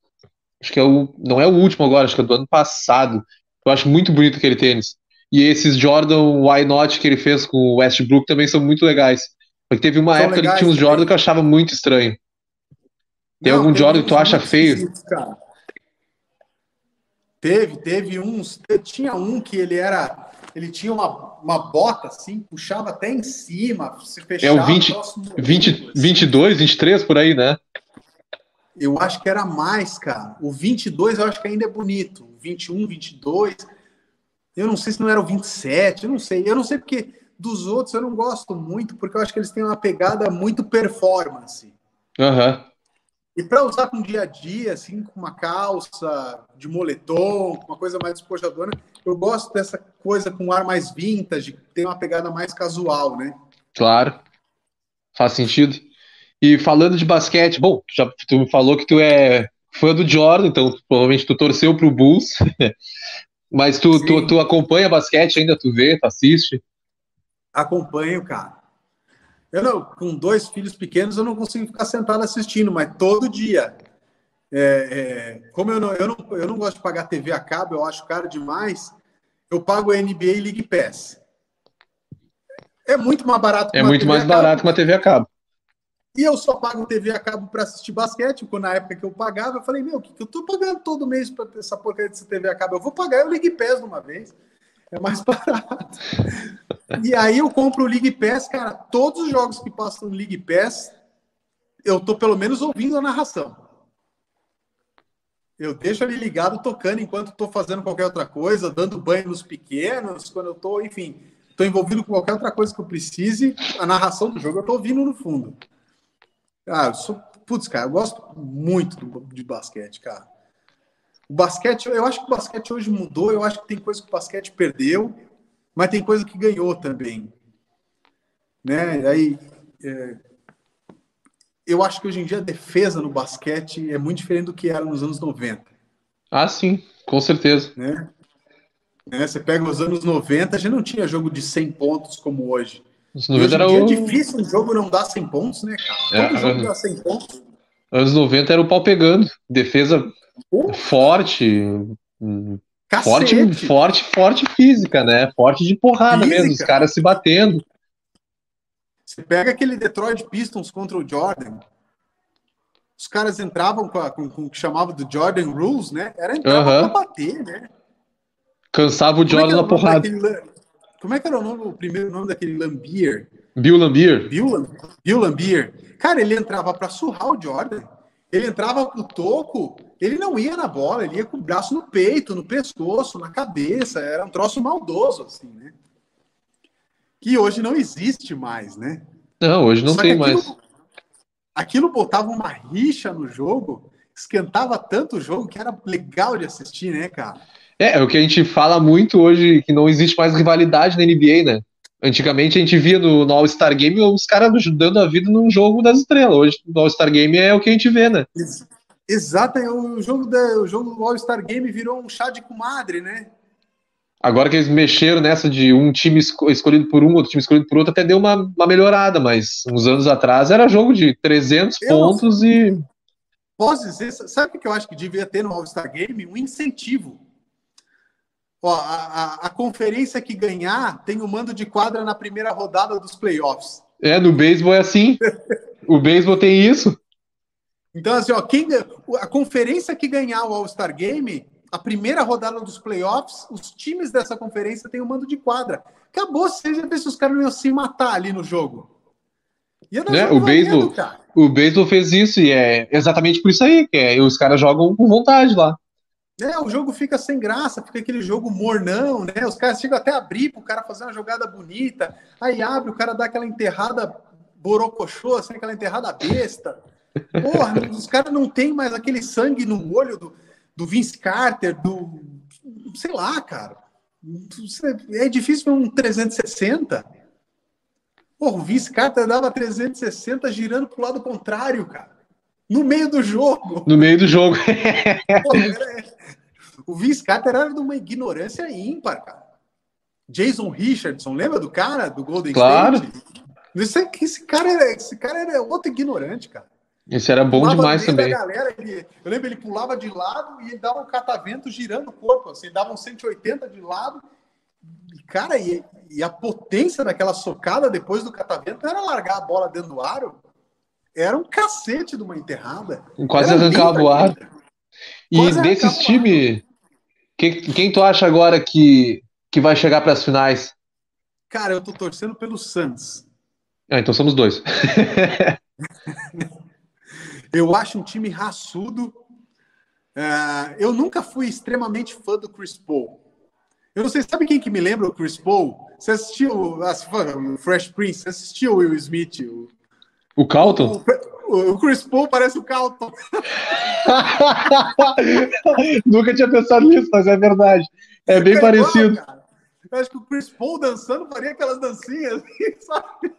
Acho que é o, não é o último agora, acho que é do ano passado. Eu acho muito bonito aquele tênis. E esses Jordan Why Not que ele fez com o Westbrook também são muito legais. Porque teve uma são época legais, que tinha uns Jordan também que eu achava muito estranho. Tem não, algum Jordan que tu acha feio? Cara. Teve, teve uns... Tinha um que ele era... Ele tinha uma, uma bota assim, puxava até em cima, se fechava... É o vinte, vinte, vinte e dois, vinte e três, por aí, né? Eu acho que era mais, cara. O vinte e dois eu acho que ainda é bonito. O vinte e um, vinte e dois. Eu não sei se não era o vinte e sete. Eu não sei. Eu não sei porque dos outros eu não gosto muito, porque eu acho que eles têm uma pegada muito performance. Uhum. E para usar com dia a dia, assim, com uma calça de moletom, uma coisa mais despojadora, eu gosto dessa coisa com um ar mais vintage, que tem uma pegada mais casual, né? Claro. Faz sentido. E falando de basquete, bom, tu, já, tu me falou que tu é fã do Jordan, então tu, provavelmente tu torceu pro Bulls, mas tu, tu, tu acompanha basquete ainda, tu vê, tu assiste? Acompanho, cara. Eu não, com dois filhos pequenos eu não consigo ficar sentado assistindo, mas todo dia. É, é, como eu não, eu, não, eu não gosto de pagar T V a cabo, eu acho caro demais, eu pago a N B A e League Pass. É muito mais barato que uma T V a cabo. É muito mais barato que uma T V a cabo. E eu só pago T V a cabo para assistir basquete, porque na época que eu pagava, eu falei, meu, que eu tô pagando todo mês para essa porcaria dessa T V a cabo? Eu vou pagar o League Pass de uma vez, é mais barato. E aí eu compro o League Pass, cara, todos os jogos que passam no League Pass, eu tô pelo menos ouvindo a narração. Eu deixo ele ligado, tocando, enquanto tô fazendo qualquer outra coisa, dando banho nos pequenos, quando eu tô, enfim, tô envolvido com qualquer outra coisa que eu precise, a narração do jogo eu tô ouvindo no fundo. Ah, eu sou, putz, cara, eu gosto muito do, de basquete, cara. O basquete, eu acho que o basquete hoje mudou, eu acho que tem coisa que o basquete perdeu, mas tem coisa que ganhou também. Né? Aí, é, eu acho que hoje em dia a defesa no basquete é muito diferente do que era nos anos noventa. Ah, sim, com certeza. Né? Né? Você pega os anos noventa, a gente não tinha jogo de cem pontos como hoje. Hoje era o... é difícil um jogo não dar cem pontos, né, cara? Todo é, jogo dá cem pontos. Anos noventa era o pau pegando. Defesa oh. forte. Cacete. Forte, forte, forte física, né? Forte de porrada física. Mesmo, os caras se batendo. Você pega aquele Detroit Pistons contra o Jordan. Os caras entravam com, a, com, com o que chamava do Jordan Rules, né? Era entrar uh-huh. pra bater, né? Cansava o Jordan é na porrada. Daquele... Como é que era o, nome, o primeiro nome daquele Laimbeer? Bill Laimbeer. Bill, Bill Laimbeer. Cara, ele entrava para surrar o Jordan. Ele entrava com o toco. Ele não ia na bola. Ele ia com o braço no peito, no pescoço, na cabeça. Era um troço maldoso, assim, né? Que hoje não existe mais, né? Não, hoje não Só tem aquilo, mais. Aquilo botava uma rixa no jogo. Esquentava tanto o jogo que era legal de assistir, né, cara? É, é o que a gente fala muito hoje, que não existe mais rivalidade na N B A, né? Antigamente a gente via no, no All-Star Game os caras dando a vida num jogo das estrelas. Hoje no All-Star Game é o que a gente vê, né? Exato, o jogo, da, o jogo do All-Star Game virou um chá de comadre, né? Agora que eles mexeram nessa de um time escolhido por um, outro time escolhido por outro, até deu uma, uma melhorada, mas uns anos atrás era jogo de trezentos eu pontos não... e... Posso dizer, sabe o que eu acho que devia ter no All-Star Game? Um incentivo. Ó, a, a, a conferência que ganhar tem o mando de quadra na primeira rodada dos playoffs. É, no beisebol é assim. O beisebol tem isso. Então, assim, ó, quem, a conferência que ganhar o All-Star Game, a primeira rodada dos playoffs, os times dessa conferência têm o mando de quadra. Acabou, seja ver se os caras não iam se matar ali no jogo. E eu não é, o beisebol, cara. O beisebol fez isso e é exatamente por isso aí, que é, os caras jogam com vontade lá. É, o jogo fica sem graça, fica aquele jogo mornão, né? Os caras chegam até a abrir pro cara fazer uma jogada bonita, aí abre, o cara dá aquela enterrada borocochô, assim, aquela enterrada besta. Porra, os caras não tem mais aquele sangue no olho do, do Vince Carter, do... sei lá, cara. É difícil um trezentos e sessenta. Porra, o Vince Carter dava trezentos e sessenta girando pro lado contrário, cara. No meio do jogo. No meio do jogo. Pô, era... O Vince Carter era de uma ignorância ímpar, cara. Jason Richardson, lembra do cara do Golden claro. State? Claro. Esse cara era, esse cara era outro ignorante, cara. Esse era bom pulava demais também. Galera, ele, eu lembro, ele pulava de lado e ele dava um catavento girando o corpo. Assim, dava um cento e oitenta de lado. E, cara, e, e a potência daquela socada depois do catavento era largar a bola dentro do aro. Era um cacete de uma enterrada. Quase arrancava o ar. E desses times, quem, quem tu acha agora que, que vai chegar para as finais? Cara, eu tô torcendo pelo Suns. Ah, então somos dois. Eu acho um time raçudo. Uh, eu nunca fui extremamente fã do Chris Paul. Eu não sei, sabe quem que me lembra o Chris Paul? Você assistiu o Fresh Prince? Você assistiu o Will Smith, o... O Carlton? O, o Chris Paul parece o Carlton. Nunca tinha pensado nisso, mas é verdade. É bem parecido. Igual, eu acho que o Chris Paul dançando faria aquelas dancinhas, sabe?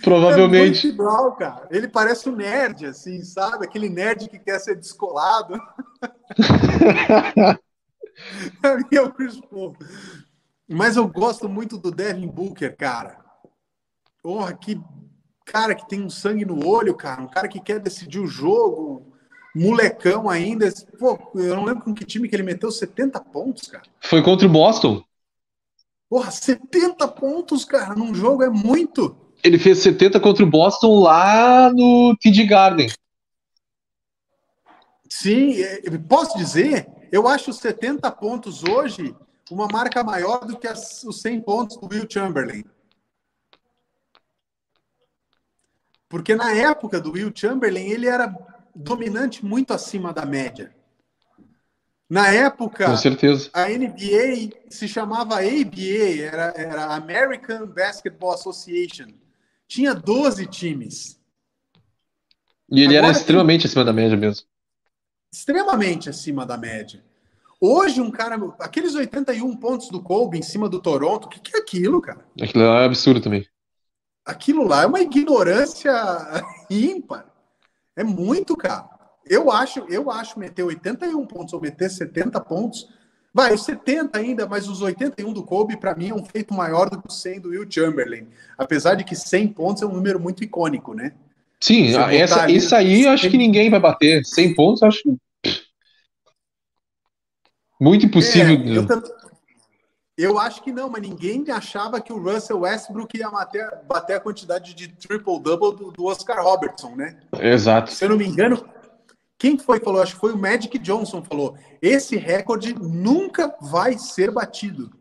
Provavelmente. É muito igual, cara. Ele parece um nerd, assim, sabe? Aquele nerd que quer ser descolado. É o Chris Paul. Mas eu gosto muito do Devin Booker, cara. Porra, que... cara que tem um sangue no olho, cara, um cara que quer decidir o jogo, molecão ainda. Pô, eu não lembro com que time que ele meteu setenta pontos, cara. Foi contra o Boston. Porra, setenta pontos, cara, num jogo é muito. Ele fez setenta contra o Boston lá no T D Garden. Sim, posso dizer, eu acho setenta pontos hoje uma marca maior do que as, os cem pontos do Wilt Chamberlain. Porque na época do Will Chamberlain, ele era dominante muito acima da média. Na época, com certeza. A N B A se chamava A B A, era, era American Basketball Association. Tinha doze times. E ele Agora, era extremamente tem... acima da média mesmo. Extremamente acima da média. Hoje, um cara... Aqueles oitenta e um pontos do Kobe em cima do Toronto, o que, que é aquilo, cara? Aquilo é absurdo também. Aquilo lá é uma ignorância ímpar. É muito, cara. Eu acho, eu acho meter oitenta e um pontos ou meter setenta pontos Vai, os setenta ainda, mas os oitenta e um do Kobe, para mim, é um feito maior do que o cem do Will Chamberlain. Apesar de que cem pontos é um número muito icônico, né? Sim, essa, ali, isso aí cem... acho que ninguém vai bater. cem pontos, acho que... Muito impossível. É, eu, também, eu acho que não, mas ninguém achava que o Russell Westbrook ia bater, bater a quantidade de triple-double do, do Oscar Robertson, né? Exato. Se eu não me engano, quem foi que falou? Acho que foi o Magic Johnson falou. Esse recorde nunca vai ser batido.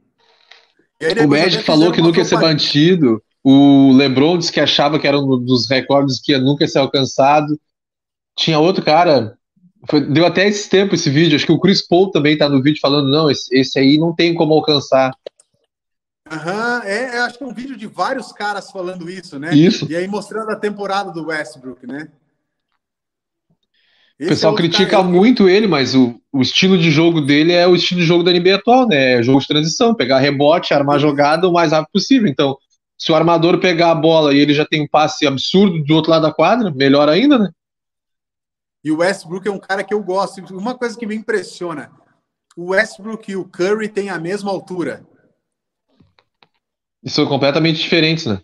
O Magic falou que nunca ia ser batido. O LeBron disse que achava que era um dos recordes que nunca ia ser alcançado. Tinha outro cara... Foi, deu até esse tempo esse vídeo, acho que o Chris Paul também tá no vídeo falando, não, esse, esse aí não tem como alcançar. Aham, uhum, é, acho que é um vídeo de vários caras falando isso, né? Isso. E aí mostrando a temporada do Westbrook, né? Esse o pessoal é critica cara... muito ele, mas o, o estilo de jogo dele é o estilo de jogo da N B A atual, né? É jogo de transição, pegar rebote, armar a jogada o mais rápido possível. Então, se o armador pegar a bola e ele já tem um passe absurdo do outro lado da quadra, melhor ainda, né? E o Westbrook é um cara que eu gosto. Uma coisa que me impressiona, o Westbrook e o Curry têm a mesma altura. E são completamente diferentes, né?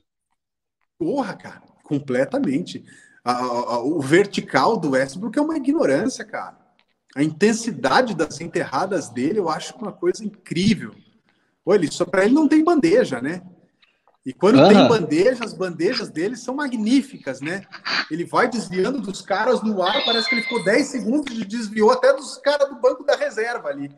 Porra, cara, completamente. A, a, o vertical do Westbrook é uma ignorância, cara. A intensidade das enterradas dele eu acho uma coisa incrível. Pô, ele, só pra ele não tem bandeja, né? E quando ah. tem bandejas, as bandejas dele são magníficas, né? Ele vai desviando dos caras no ar, parece que ele ficou dez segundos e desviou até dos caras do banco da reserva ali.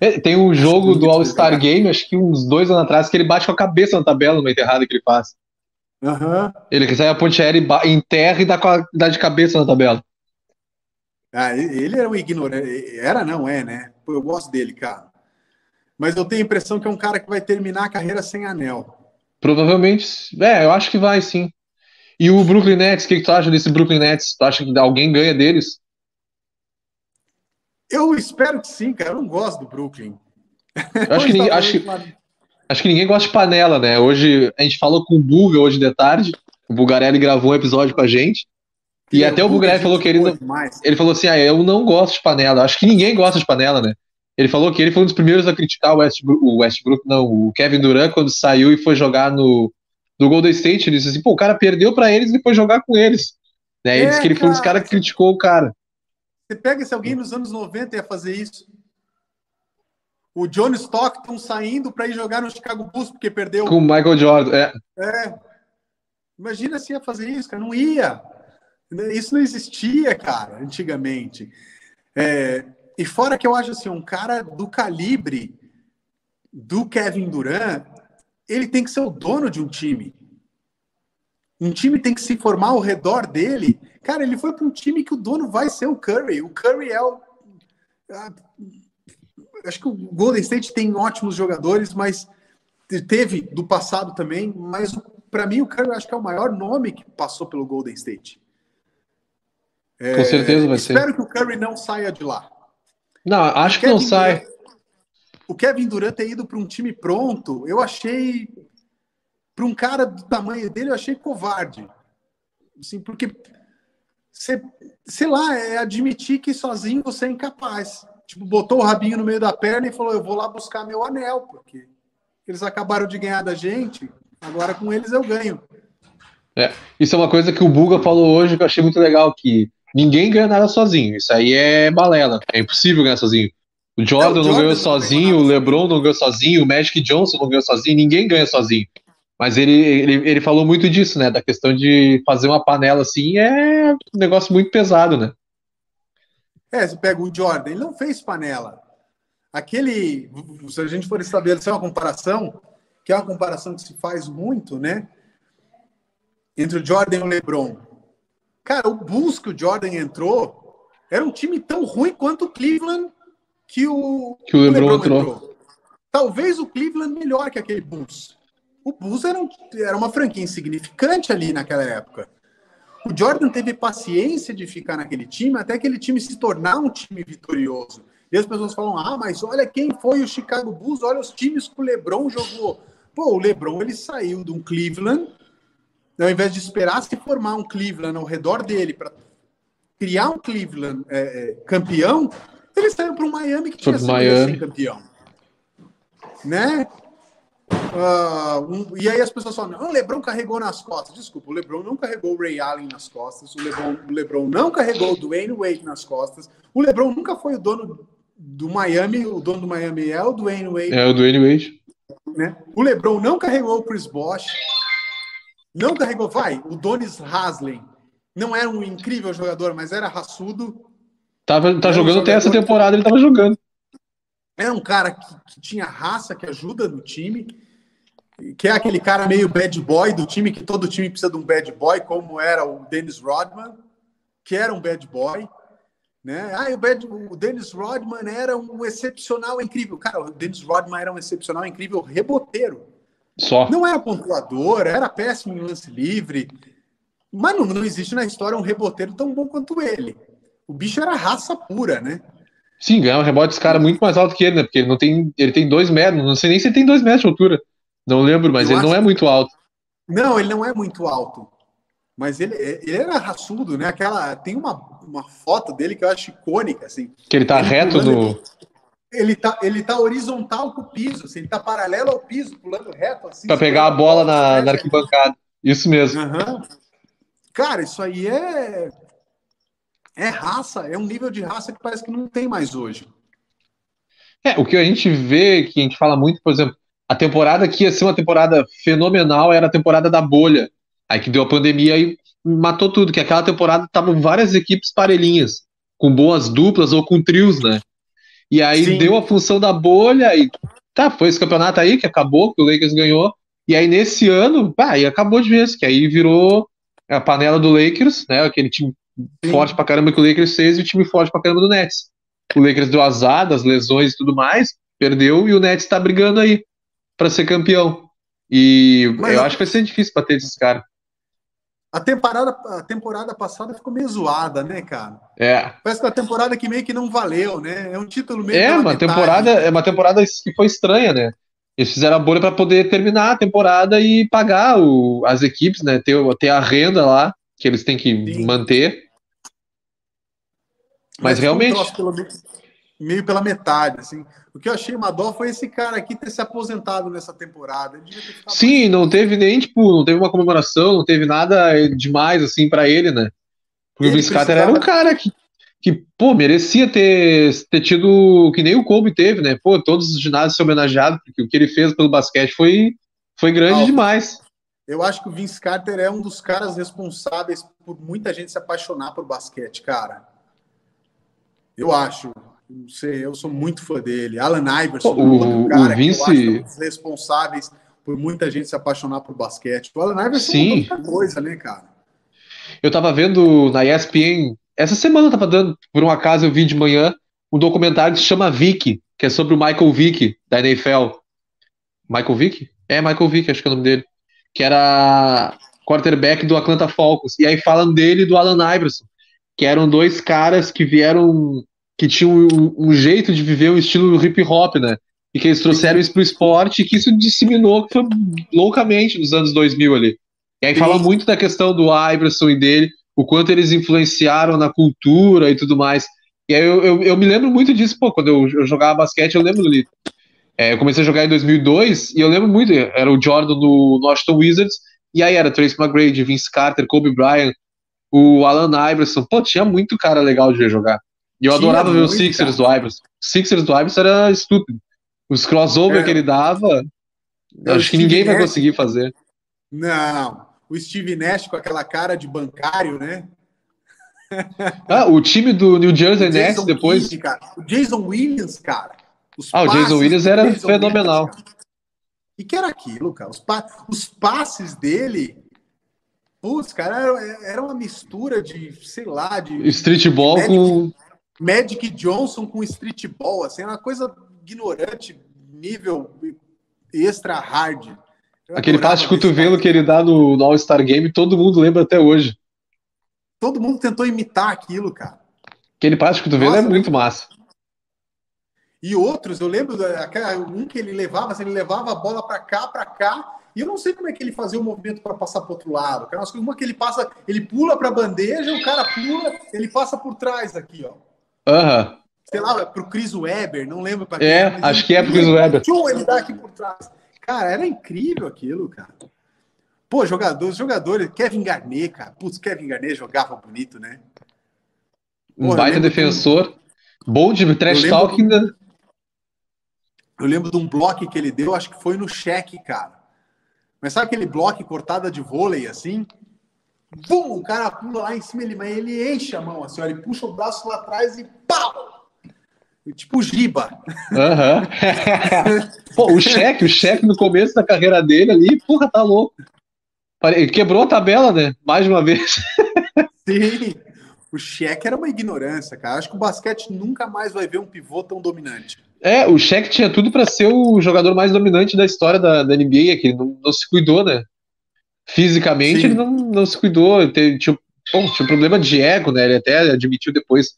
É, tem um jogo do All-Star Game, acho que uns dois anos atrás, que ele bate com a cabeça na tabela numa enterrada que ele faz. Uhum. Ele recebe a ponte aérea e enterra e dá, dá de cabeça na tabela. Ah, ele era um ignorante. Era, não é, né? Pô, eu gosto dele, cara. Mas eu tenho a impressão que é um cara que vai terminar a carreira sem anel. Provavelmente, é, eu acho que vai, sim. E o Brooklyn Nets, o que, que tu acha desse Brooklyn Nets? Tu acha que alguém ganha deles? Eu espero que sim, cara. Eu não gosto do Brooklyn. Acho, que ninguém, acho, que, acho que ninguém gosta de panela, né? Hoje, a gente falou com o Buga hoje de tarde. O Bugarelli gravou um episódio com a gente. E, e até o Bugarelli falou que ele não... Demais. Ele falou assim, ah, eu não gosto de panela. Acho que ninguém gosta de panela, né? Ele falou que ele foi um dos primeiros a criticar o Westbrook, o Westbrook não, o Kevin Durant, quando saiu e foi jogar no, no Golden State. Ele disse assim, pô, o cara perdeu pra eles e foi jogar com eles. Né? Ele é, disse que ele cara, foi um dos caras que criticou o cara. Você pega se alguém nos anos noventa ia fazer isso. O John Stockton saindo pra ir jogar no Chicago Bulls porque perdeu. Com o Michael Jordan, é. é. Imagina se ia fazer isso, cara. Não ia. Isso não existia, cara, antigamente. É... E fora que eu acho assim, um cara do calibre do Kevin Durant, ele tem que ser o dono de um time. Um time tem que se formar ao redor dele. Cara, ele foi para um time que o dono vai ser o Curry. O Curry é o... Acho que o Golden State tem ótimos jogadores, mas teve do passado também, mas para mim o Curry acho que é o maior nome que passou pelo Golden State. É... Com certeza vai ser. Espero que o Curry não saia de lá. Não, acho que não sai. Durant, o Kevin Durant ter ido para um time pronto, eu achei, para um cara do tamanho dele, eu achei covarde. Assim, porque, cê, sei lá, é admitir que sozinho você é incapaz. Tipo, botou o rabinho no meio da perna e falou, eu vou lá buscar meu anel, porque eles acabaram de ganhar da gente, agora com eles eu ganho. É, isso é uma coisa que o Buga falou hoje que eu achei muito legal, que ninguém ganha nada sozinho, isso aí é balela, é impossível ganhar sozinho. O Jordan não, o Jordan não ganhou sozinho, não ganhou o LeBron não ganhou sozinho, o Magic Johnson não ganhou sozinho, ninguém ganha sozinho. Mas ele, ele, ele falou muito disso, né, da questão de fazer uma panela assim é um negócio muito pesado, né. É, você pega o Jordan, ele não fez panela. Aquele, se a gente for estabelecer uma comparação, que é uma comparação que se faz muito, né, entre o Jordan e o LeBron. Cara, o Bulls que o Jordan entrou era um time tão ruim quanto o Cleveland que o, que o LeBron, LeBron entrou. entrou. Talvez o Cleveland melhor que aquele Bulls. O Bulls era, um, era uma franquia insignificante ali naquela época. O Jordan teve paciência de ficar naquele time até aquele time se tornar um time vitorioso. E as pessoas falam, ah, mas olha quem foi o Chicago Bulls, olha os times que o LeBron jogou. Pô, o LeBron ele saiu de um Cleveland... Ao invés de esperar se formar um Cleveland ao redor dele para criar um Cleveland é, é, campeão, Eles saíram para o Miami, que tinha sido campeão. Né? Uh, um, e aí as pessoas falam, não, o LeBron carregou nas costas. Desculpa, o LeBron não carregou o Ray Allen nas costas, o LeBron, o LeBron não carregou o Dwayne Wade nas costas, o LeBron nunca foi o dono do Miami, o dono do Miami é o Dwayne Wade. É o Dwayne Wade. Né? O LeBron não carregou o Chris Bosh, não carregou, vai, o Donis Haslem. Não era um incrível jogador, mas era raçudo. Tava, tá jogando até essa temporada, ele tava jogando. Era um cara que, que tinha raça, que ajuda no time, que é aquele cara meio bad boy do time, que todo time precisa de um bad boy, como era o Dennis Rodman, que era um bad boy. Né? Ah, o, bad, o Dennis Rodman era um excepcional incrível. Cara, o Dennis Rodman era um excepcional incrível reboteiro. Só. Não era pontuador, era péssimo em lance livre, mas não, não existe na história um reboteiro tão bom quanto ele. O bicho era raça pura, né? Sim, ganhar um rebote desse cara muito mais alto que ele, né? Porque ele não tem. Ele tem dois metros, não sei nem se ele tem dois metros de altura. Não lembro, mas eu ele não é muito alto. Não, ele não é muito alto. Mas ele, ele era raçudo, né? Aquela, tem uma, uma foto dele que eu acho icônica, assim. Que ele tá ele reto pulando, do. Ele tá, ele tá horizontal com o piso, assim, ele tá paralelo ao piso, pulando reto, assim. Pra pegar a bola na, na arquibancada. Isso mesmo. Uhum. Cara, isso aí é. É raça, é um nível de raça que parece que não tem mais hoje. É, o que a gente vê, que a gente fala muito, por exemplo, a temporada que ia ser uma temporada fenomenal era a temporada da bolha. Aí que deu a pandemia e matou tudo, que aquela temporada estavam várias equipes parelhinhas, com boas duplas ou com trios, né? E aí Sim. deu a função da bolha e tá, foi esse campeonato aí que acabou, que o Lakers ganhou. E aí nesse ano, pá, e acabou de vez, que aí virou a panela do Lakers, né? Aquele time forte pra caramba que o Lakers fez e o time forte pra caramba do Nets. O Lakers deu azar das lesões e tudo mais, perdeu e o Nets tá brigando aí pra ser campeão. E mas eu a... acho que vai ser difícil bater esses caras. A temporada, a temporada passada ficou meio zoada, né, cara? É. Parece que a temporada que meio que não valeu, né? É um título meio é, uma temporada É uma temporada que foi estranha, né? Eles fizeram a bolha pra poder terminar a temporada e pagar o, as equipes, né? Ter, ter a renda lá que eles têm que Sim. manter. Mas, Mas realmente... Pelo meio, meio pela metade, assim. O que eu achei uma dó foi esse cara aqui ter se aposentado nessa temporada. Ele devia ter ficado Sim, mais... não teve nem, tipo, não teve uma comemoração, não teve nada demais, assim, pra ele, né? Porque ele o Vince Carter precisava... era um cara que, que pô, merecia ter, ter tido... Que nem o Kobe teve, né? Pô, todos os ginásios se homenageados, porque o que ele fez pelo basquete foi, foi grande ah, demais. Eu acho que o Vince Carter é um dos caras responsáveis por muita gente se apaixonar por basquete, cara. Eu acho, não sei, eu sou muito fã dele. Alan Iverson, o, outro cara o Vince... que eu acho que é um dos responsáveis por muita gente se apaixonar por basquete. O Alan Iverson Sim. é muita coisa, né, cara? Eu tava vendo na E S P N, essa semana eu tava dando, por um acaso eu vi de manhã, um documentário que se chama Vick, que é sobre o Michael Vick, da N F L. Michael Vick? É, Michael Vick, acho que é o nome dele. Que era quarterback do Atlanta Falcons. E aí falam dele e do Alan Iverson. Que eram dois caras que vieram, que tinham um, um jeito de viver um estilo hip-hop, né? E que eles trouxeram isso pro esporte e que isso disseminou foi loucamente nos anos dois mil ali. E aí Sim. fala muito da questão do Iverson e dele, o quanto eles influenciaram na cultura e tudo mais. E aí eu, eu, eu me lembro muito disso, pô, quando eu, eu jogava basquete, eu lembro ali. É, eu comecei a jogar em dois mil e dois e eu lembro muito, era o Jordan no Washington Wizards, e aí era Tracy McGrady, Vince Carter, Kobe Bryant, o Alan Iverson, pô, tinha muito cara legal de jogar. E eu tinha adorava ver os Sixers cara. do Iverson. Sixers do Iverson era estúpido. Os crossover é. que ele dava, eu acho que ninguém Nash. vai conseguir fazer. Não, o Steve Nash com aquela cara de bancário, né? Ah, o time do New Jersey Nets depois... King, cara. O Jason Williams, cara. Os ah, o Jason Williams era Jason fenomenal. Williams, e que era aquilo, cara? Os, pa... os passes dele... Putz, cara, era uma mistura de, sei lá, de... Streetball Magic, com... Magic Johnson com streetball, assim, era uma coisa ignorante, nível extra hard. Eu Aquele passe de cotovelo que ele dá no, no All-Star Game, todo mundo lembra até hoje. Todo mundo tentou imitar aquilo, cara. Aquele passe de cotovelo Nossa, é muito massa. E outros, eu lembro, um que ele levava, assim, ele levava a bola pra cá, pra cá, e eu não sei como é que ele fazia o movimento para passar para o outro lado. Uma que ele passa, ele pula para a bandeja, o cara pula, ele passa por trás aqui, ó. Aham. Uhum. sei lá, pro Chris Webber, não lembro pra quem. É, mas acho ele, que é pro Chris Webber. Ele dá aqui por trás. Cara, era incrível aquilo, cara. Pô, jogadores, jogadores, Kevin Garnett, cara. Putz, Kevin Garnett jogava bonito, né? Porra, um baita defensor. Que... Bom de trash talk ainda. Eu lembro de um bloco que ele deu, acho que foi no cheque, cara. Mas sabe aquele bloco cortada de vôlei, assim? Bum, o cara pula lá em cima, ele, mas ele enche a mão, assim, ó, ele puxa o braço lá atrás e pau! Tipo Giba. Uhum. Pô, o cheque, o cheque no começo da carreira dele ali, porra, tá louco. Ele quebrou a tabela, né? Mais uma vez. Sim. O Shaq era uma ignorância, cara. Acho que o basquete nunca mais vai ver um pivô tão dominante. É, o Shaq tinha tudo pra ser o jogador mais dominante da história da, da N B A, é que ele não, não se cuidou, né? Fisicamente, Sim. ele não, não se cuidou. Ele teve, tinha, bom, tinha um problema de ego, né? Ele até admitiu depois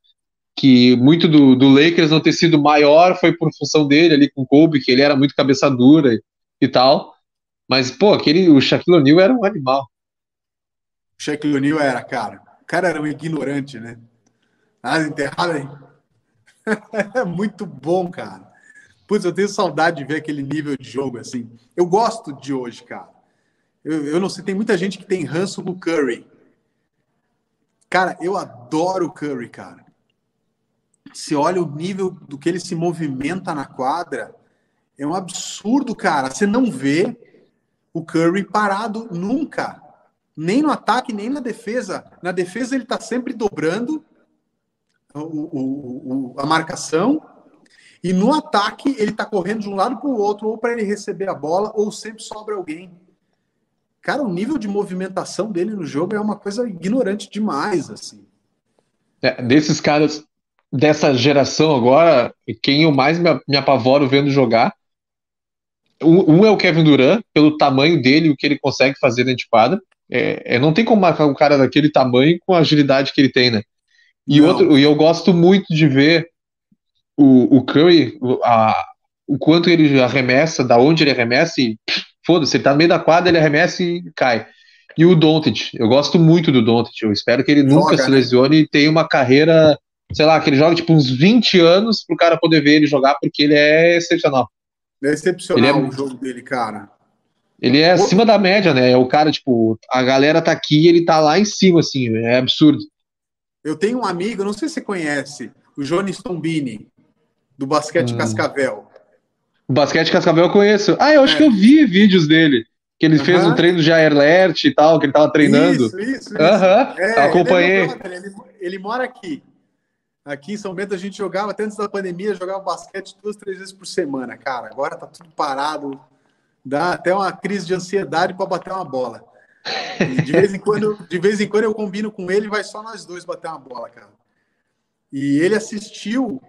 que muito do, do Lakers não ter sido maior foi por função dele ali com o Kobe, que ele era muito cabeça dura e, e tal. Mas, pô, aquele, o Shaquille O'Neal era um animal. O Shaquille O'Neal era, cara. O cara era um ignorante, né? Ah, enterrado aí. É muito bom, cara. Putz, eu tenho saudade de ver aquele nível de jogo, assim. Eu gosto de hoje, cara. Eu, eu não sei, tem muita gente que tem ranço com o Curry. Cara, eu adoro o Curry, cara. Você olha o nível do que ele se movimenta na quadra, é um absurdo, cara. Você não vê o Curry parado nunca. Nem no ataque, nem na defesa. Na defesa ele tá sempre dobrando o, o, o, a marcação e no ataque ele tá correndo de um lado pro outro, ou para ele receber a bola, ou sempre sobra alguém. Cara, o nível de movimentação dele no jogo é uma coisa ignorante demais, assim. É, desses caras dessa geração agora, quem eu mais me, me apavoro vendo jogar, um, um é o Kevin Durant, pelo tamanho dele, o que ele consegue fazer dentro de quadra. É, é, não tem como marcar um cara daquele tamanho com a agilidade que ele tem, né? E não. outro, e eu gosto muito de ver o, o Curry, a, o quanto ele arremessa, da onde ele arremessa e... Foda-se, ele tá no meio da quadra, ele arremessa e cai. E o Doncic, eu gosto muito do Doncic, eu espero que ele nunca Joga, se lesione né? e tenha uma carreira, sei lá, que ele joga tipo uns vinte anos pro cara poder ver ele jogar, porque ele é excepcional. É excepcional ele é, o jogo dele, cara. Ele é o... acima da média, né? É o cara, tipo, a galera tá aqui e ele tá lá em cima, assim, é absurdo. Eu tenho um amigo, não sei se você conhece, o Jones Tombini, do basquete hum. Cascavel. O basquete Cascavel eu conheço. Ah, eu acho é. que eu vi vídeos dele. Que ele uhum. fez um treino de airlert e tal, que ele tava treinando. Isso, isso, isso. Uhum. É, acompanhei. Ele, ele, ele mora aqui. Aqui em São Bento a gente jogava, até antes da pandemia, jogava basquete duas, três vezes por semana, cara. Agora tá tudo parado. Dá até uma crise de ansiedade pra bater uma bola. E de vez em quando, de vez em quando eu combino com ele e vai só nós dois bater uma bola, cara. E ele assistiu,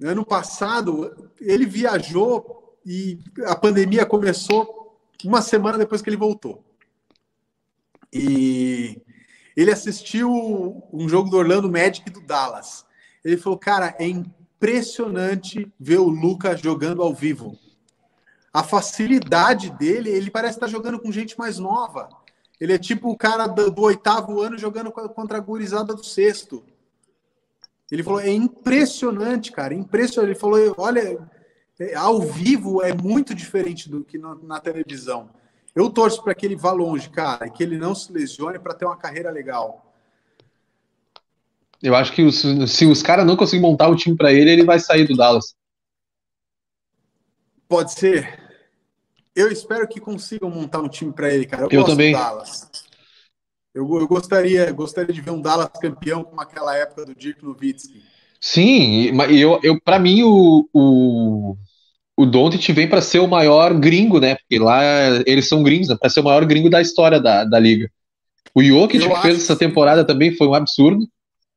ano passado, ele viajou... E a pandemia começou uma semana depois que ele voltou. E ele assistiu um jogo do Orlando Magic e do Dallas. Ele falou, cara, é impressionante ver o Luka jogando ao vivo. A facilidade dele, ele parece estar jogando com gente mais nova. Ele é tipo o cara do, do oitavo ano jogando contra a gurizada do sexto. Ele falou, é impressionante, cara, é impressionante. Ele falou, olha... Ao vivo é muito diferente do que na, na televisão. Eu torço para que ele vá longe, cara, e que ele não se lesione para ter uma carreira legal. Eu acho que os, se os caras não conseguirem montar o time para ele, ele vai sair do Dallas. Pode ser. Eu espero que consigam montar um time para ele, cara. Eu, eu gosto também. Do Dallas. Eu, eu gostaria, gostaria de ver um Dallas campeão como aquela época do Dirk Nowitzki. Sim, eu, eu, para mim o, o, o Doncic vem para ser o maior gringo, né? Porque lá eles são gringos, né? Para ser o maior gringo da história da, da liga. O Jokic que fez essa temporada também foi um absurdo,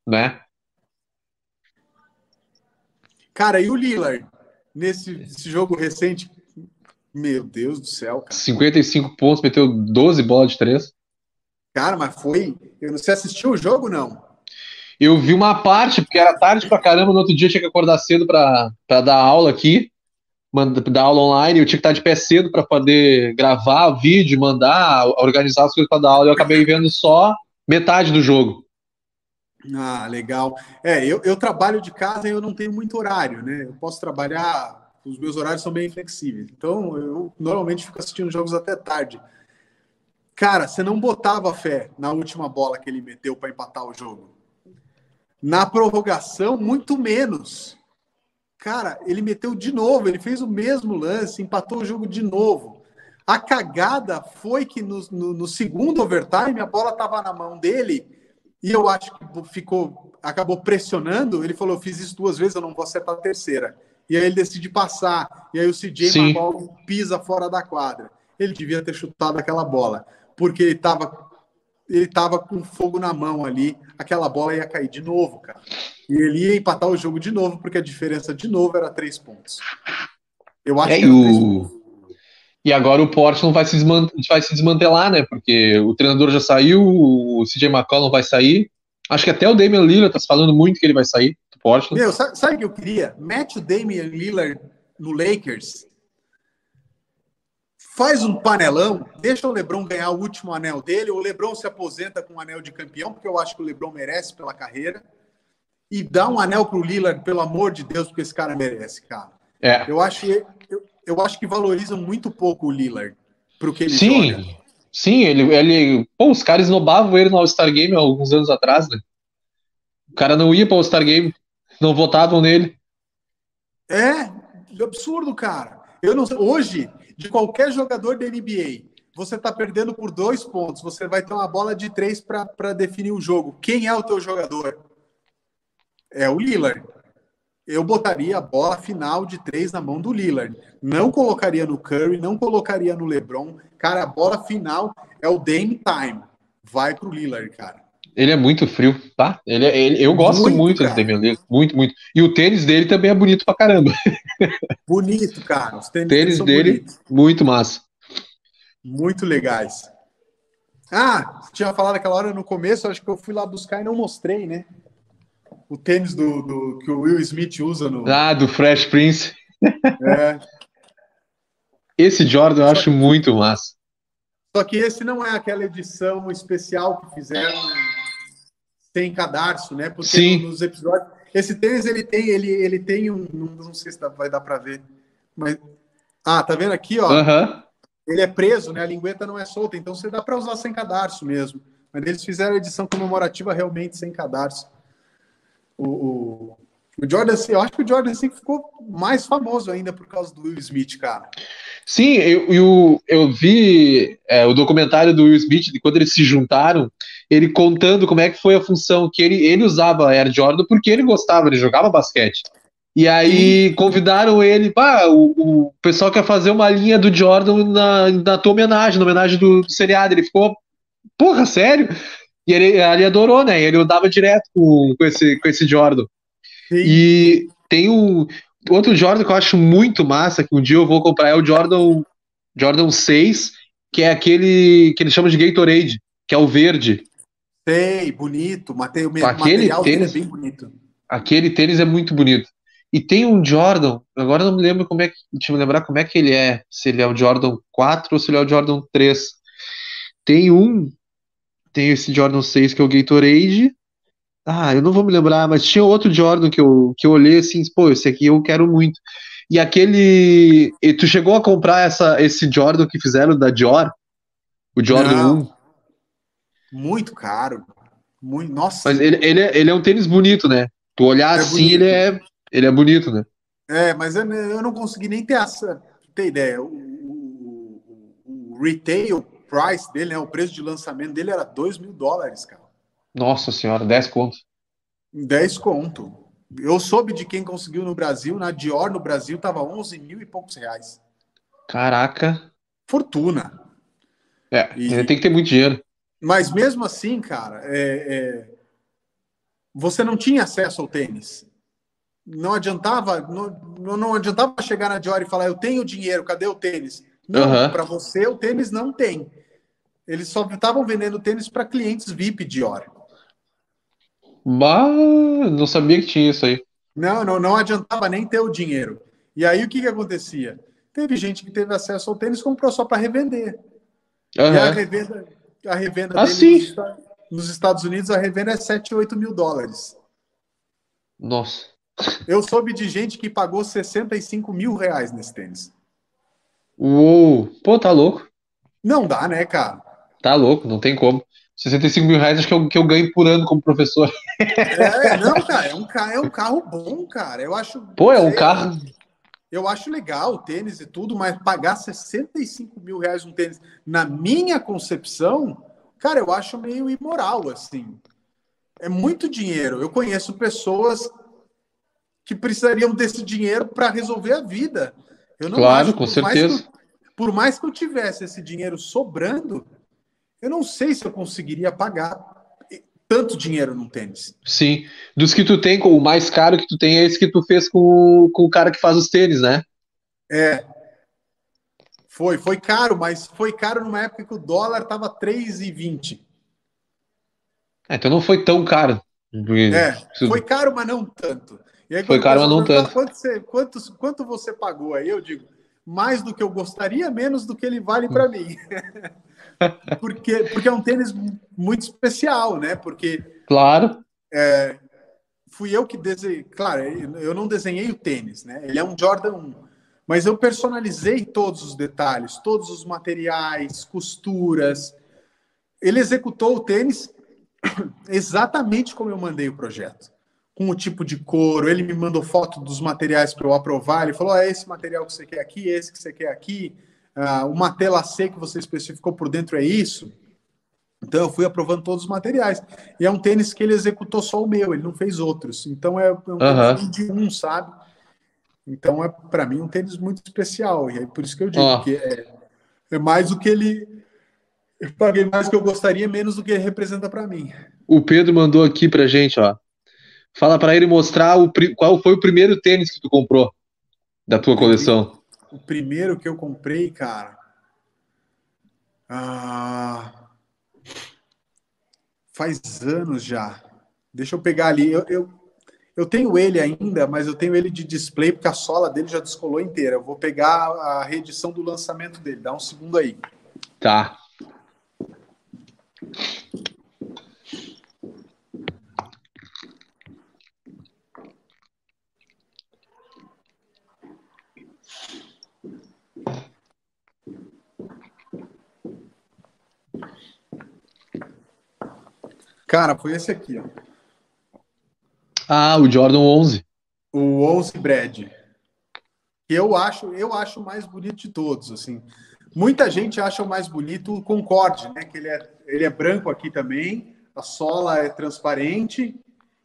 né? Cara, e o Lillard nesse esse jogo recente? Meu Deus do céu, cara. cinquenta e cinco pontos, meteu doze bolas de três. Cara, mas foi... Eu não sei, assistiu o jogo, não? Eu vi uma parte, porque era tarde pra caramba, no outro dia eu tinha que acordar cedo pra, pra dar aula aqui, manda, dar aula online, eu tinha que estar de pé cedo pra poder gravar o vídeo, mandar, organizar as coisas pra dar aula, eu acabei vendo só metade do jogo. Ah, legal. É, eu, eu trabalho de casa e eu não tenho muito horário, né? Eu posso trabalhar, os meus horários são bem flexíveis. Então, eu normalmente fico assistindo jogos até tarde. Cara, você não botava fé na última bola que ele meteu para empatar o jogo. Na prorrogação, muito menos. Cara, ele meteu de novo, ele fez o mesmo lance, empatou o jogo de novo. A cagada foi que no, no, no segundo overtime, a bola estava na mão dele... E eu acho que ficou, acabou pressionando. Ele falou: eu fiz isso duas vezes, eu não vou acertar a terceira. E aí ele decide passar. E aí o C J McCollum pisa fora da quadra. Ele devia ter chutado aquela bola, porque ele estava ele tava com fogo na mão ali. Aquela bola ia cair de novo, cara. E ele ia empatar o jogo de novo, porque a diferença de novo era três pontos. Eu acho é que era três o... pontos. E agora o Portland vai se, desman- vai se desmantelar, né? Porque o treinador já saiu, o C J McCollum vai sair. Acho que até o Damian Lillard tá se falando muito que ele vai sair do Portland. Meu, sabe, sabe o que eu queria? Mete o Damian Lillard no Lakers, faz um panelão, deixa o LeBron ganhar o último anel dele, o LeBron se aposenta com um anel de campeão, porque eu acho que o LeBron merece pela carreira, e dá um anel pro Lillard, pelo amor de Deus, porque esse cara merece, cara. É. Eu acho que... Eu... Eu acho que valorizam muito pouco o Lillard pro que ele sim, joga. Sim, ele, ele... Pô, os caras esnobavam ele no All-Star Game há alguns anos atrás, né? O cara não ia para o All-Star Game, não votavam nele. É, absurdo, cara. Eu não sei, hoje, de qualquer jogador da N B A, você tá perdendo por dois pontos, você vai ter uma bola de três para definir o jogo. Quem é o teu jogador? É o Lillard. Eu botaria a bola final de três na mão do Lillard. Não colocaria no Curry, não colocaria no LeBron. Cara, a bola final é o Dame Time. Vai pro Lillard, cara. Ele é muito frio, tá? Ele, ele, eu gosto muito, muito do Damian Lillard. Muito, muito. E o tênis dele também é bonito pra caramba. Bonito, cara. Os tênis, tênis dele, bonitos. Muito massa. Muito legais. Ah, tinha falado aquela hora no começo, acho que eu fui lá buscar e não mostrei, né? O tênis do, do, que o Will Smith usa no... Ah, do Fresh Prince. É. Esse Jordan eu só acho que, muito massa. Só que esse não é aquela edição especial que fizeram sem cadarço, né? Porque sim. Nos episódios... Esse tênis, ele tem, ele, ele tem um... Não sei se vai dar para ver. Mas... Ah, tá vendo aqui, ó? Uh-huh. Ele é preso, né? A lingueta não é solta. Então, você dá para usar sem cadarço mesmo. Mas eles fizeram a edição comemorativa realmente sem cadarço. O, o, o Jordan, eu acho que o Jordan cinco ficou mais famoso ainda por causa do Will Smith, cara. Sim, eu, eu, eu vi é, o documentário do Will Smith, de quando eles se juntaram, ele contando como é que foi a função que ele, ele usava a Air Jordan, porque ele gostava, ele jogava basquete. E aí sim, convidaram ele, pá, o, o pessoal quer fazer uma linha do Jordan na, na tua homenagem, na homenagem do, do seriado. Ele ficou, porra, sério? E ele, ele adorou, né? Ele andava direto com, com, esse, com esse Jordan. Sim. E tem um outro Jordan que eu acho muito massa, que um dia eu vou comprar, é o Jordan, Jordan seis, que é aquele que eles chamam de Gatorade, que é o verde. Sei, bonito. Matei, o aquele material tênis, dele é bem bonito. Aquele tênis é muito bonito. E tem um Jordan, agora eu não me lembro como é que... Deixa eu me lembrar como é que ele é. Se ele é o Jordan quatro ou se ele é o Jordan três. Tem um... Tem esse Jordan seis, que é o Gatorade. Ah, eu não vou me lembrar, mas tinha outro Jordan que eu, que eu olhei assim, pô, esse aqui eu quero muito. E aquele... E tu chegou a comprar essa, esse Jordan que fizeram da Dior? O Jordan não. um? Muito caro. Muito, nossa. Mas ele, ele, é, ele é um tênis bonito, né? Tu olhar é assim, bonito. ele é ele é bonito, né? É, mas eu, eu não consegui nem ter, essa, ter ideia. O, o, o, o retail... price dele, né? O preço de lançamento dele era dois mil dólares, cara. Nossa senhora, dez conto. dez conto. Eu soube de quem conseguiu no Brasil, na Dior no Brasil tava onze mil e poucos reais. Caraca. Fortuna. É, e... ele tem que ter muito dinheiro. Mas mesmo assim, cara, é, é... você não tinha acesso ao tênis. Não adiantava, não, não adiantava chegar na Dior e falar, eu tenho dinheiro, cadê o tênis? Não, uhum. Para você o tênis não tem. Eles só estavam vendendo tênis para clientes V I P de hora. Bah, não sabia que tinha isso aí. Não, não, não adiantava nem ter o dinheiro. E aí o que, que acontecia? Teve gente que teve acesso ao tênis e comprou só para revender. Uhum. E a revenda, a revenda ah, dele sim. nos Estados Unidos a revenda é sete, oito mil dólares. Nossa. Eu soube de gente que pagou sessenta e cinco mil reais nesse tênis. Uou! Pô, tá louco. Não dá, né, cara? Tá louco, não tem como. sessenta e cinco mil reais acho que eu, que eu ganho por ano como professor. É, não, cara, é um, é um carro bom, cara. Eu acho. Pô, é um sei, carro. Eu acho legal o tênis e tudo, mas pagar sessenta e cinco mil reais um tênis, na minha concepção, cara, eu acho meio imoral, assim. É muito dinheiro. Eu conheço pessoas que precisariam desse dinheiro para resolver a vida. Eu não claro, acho, com certeza. Eu, por mais que eu tivesse esse dinheiro sobrando, eu não sei se eu conseguiria pagar tanto dinheiro num tênis. Sim. Dos que tu tem, o mais caro que tu tem é esse que tu fez com, com o cara que faz os tênis, né? É. Foi, foi caro, mas foi caro numa época que o dólar tava três e vinte. É, então não foi tão caro. É, foi caro, mas não tanto. E aí, foi caro, mas não tanto. Quanto você, quanto, quanto você pagou? Aí eu digo, mais do que eu gostaria, menos do que ele vale para mim. Porque, porque é um tênis muito especial, né? Porque claro. É, fui eu que desenhei. Claro, eu não desenhei o tênis, né? Ele é um Jordan um, mas eu personalizei todos os detalhes, todos os materiais, costuras. Ele executou o tênis exatamente como eu mandei o projeto, com o tipo de couro. Ele me mandou foto dos materiais para eu aprovar. Ele falou: ah, esse material que você quer aqui, esse que você quer aqui. Ah, uma tela C que você especificou por dentro é isso. Então eu fui aprovando todos os materiais. E é um tênis que ele executou só o meu, ele não fez outros. Então é um uhum. tênis de um, sabe? Então é, para mim, um tênis muito especial. E é por isso que eu digo oh. que é, é mais do que ele... Eu paguei mais do que eu gostaria, menos do que ele representa para mim. O Pedro mandou aqui pra gente, ó. Fala para ele mostrar o, qual foi o primeiro tênis que tu comprou da tua coleção. O primeiro que eu comprei, cara... Ah, faz anos já. Deixa eu pegar ali. Eu, eu, eu tenho ele ainda, mas eu tenho ele de display, porque a sola dele já descolou inteira. Eu vou pegar a reedição do lançamento dele. Dá um segundo aí. Tá. Cara, foi esse aqui, ó. Ah, o Jordan onze. O onze Brad. Eu acho, eu acho o mais bonito de todos, assim. Muita gente acha o mais bonito o Concorde, né? Que ele é, ele é branco aqui também, a sola é transparente,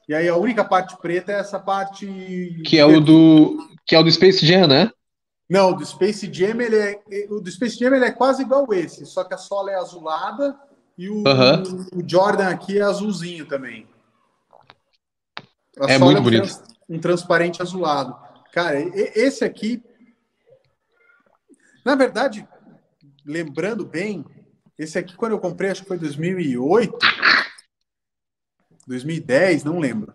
e aí a única parte preta é essa parte... Que é o do, que é o do Space Jam, né? Não, o do Space Jam, ele é, o do Space Jam ele é quase igual esse, só que a sola é azulada. E o, uhum. o Jordan aqui é azulzinho também. A é muito é bonito. Trans, um transparente azulado. Cara, esse aqui... Na verdade, lembrando bem, esse aqui quando eu comprei, acho que foi dois mil e oito, dois mil e dez, não lembro.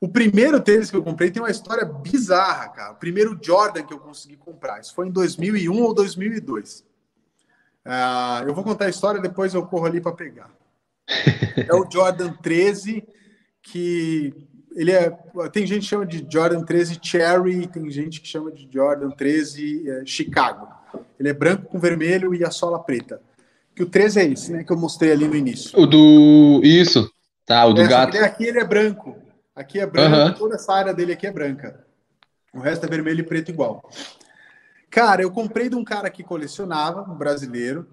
O primeiro tênis que eu comprei tem uma história bizarra, cara. O primeiro Jordan que eu consegui comprar. Isso foi em dois mil e um ou dois mil e dois. Uh, eu vou contar a história, depois eu corro ali para pegar. É o Jordan treze, que ele é, tem gente que chama de Jordan treze Cherry, tem gente que chama de Jordan treze é, Chicago. Ele é branco com vermelho e a sola preta. Que o treze é esse, né, que eu mostrei ali no início. O do... Isso. Tá, o do é, gato. Aqui ele é branco. Aqui é branco, uhum. toda essa área dele aqui é branca. O resto é vermelho e preto igual. Cara, eu comprei de um cara que colecionava, um brasileiro,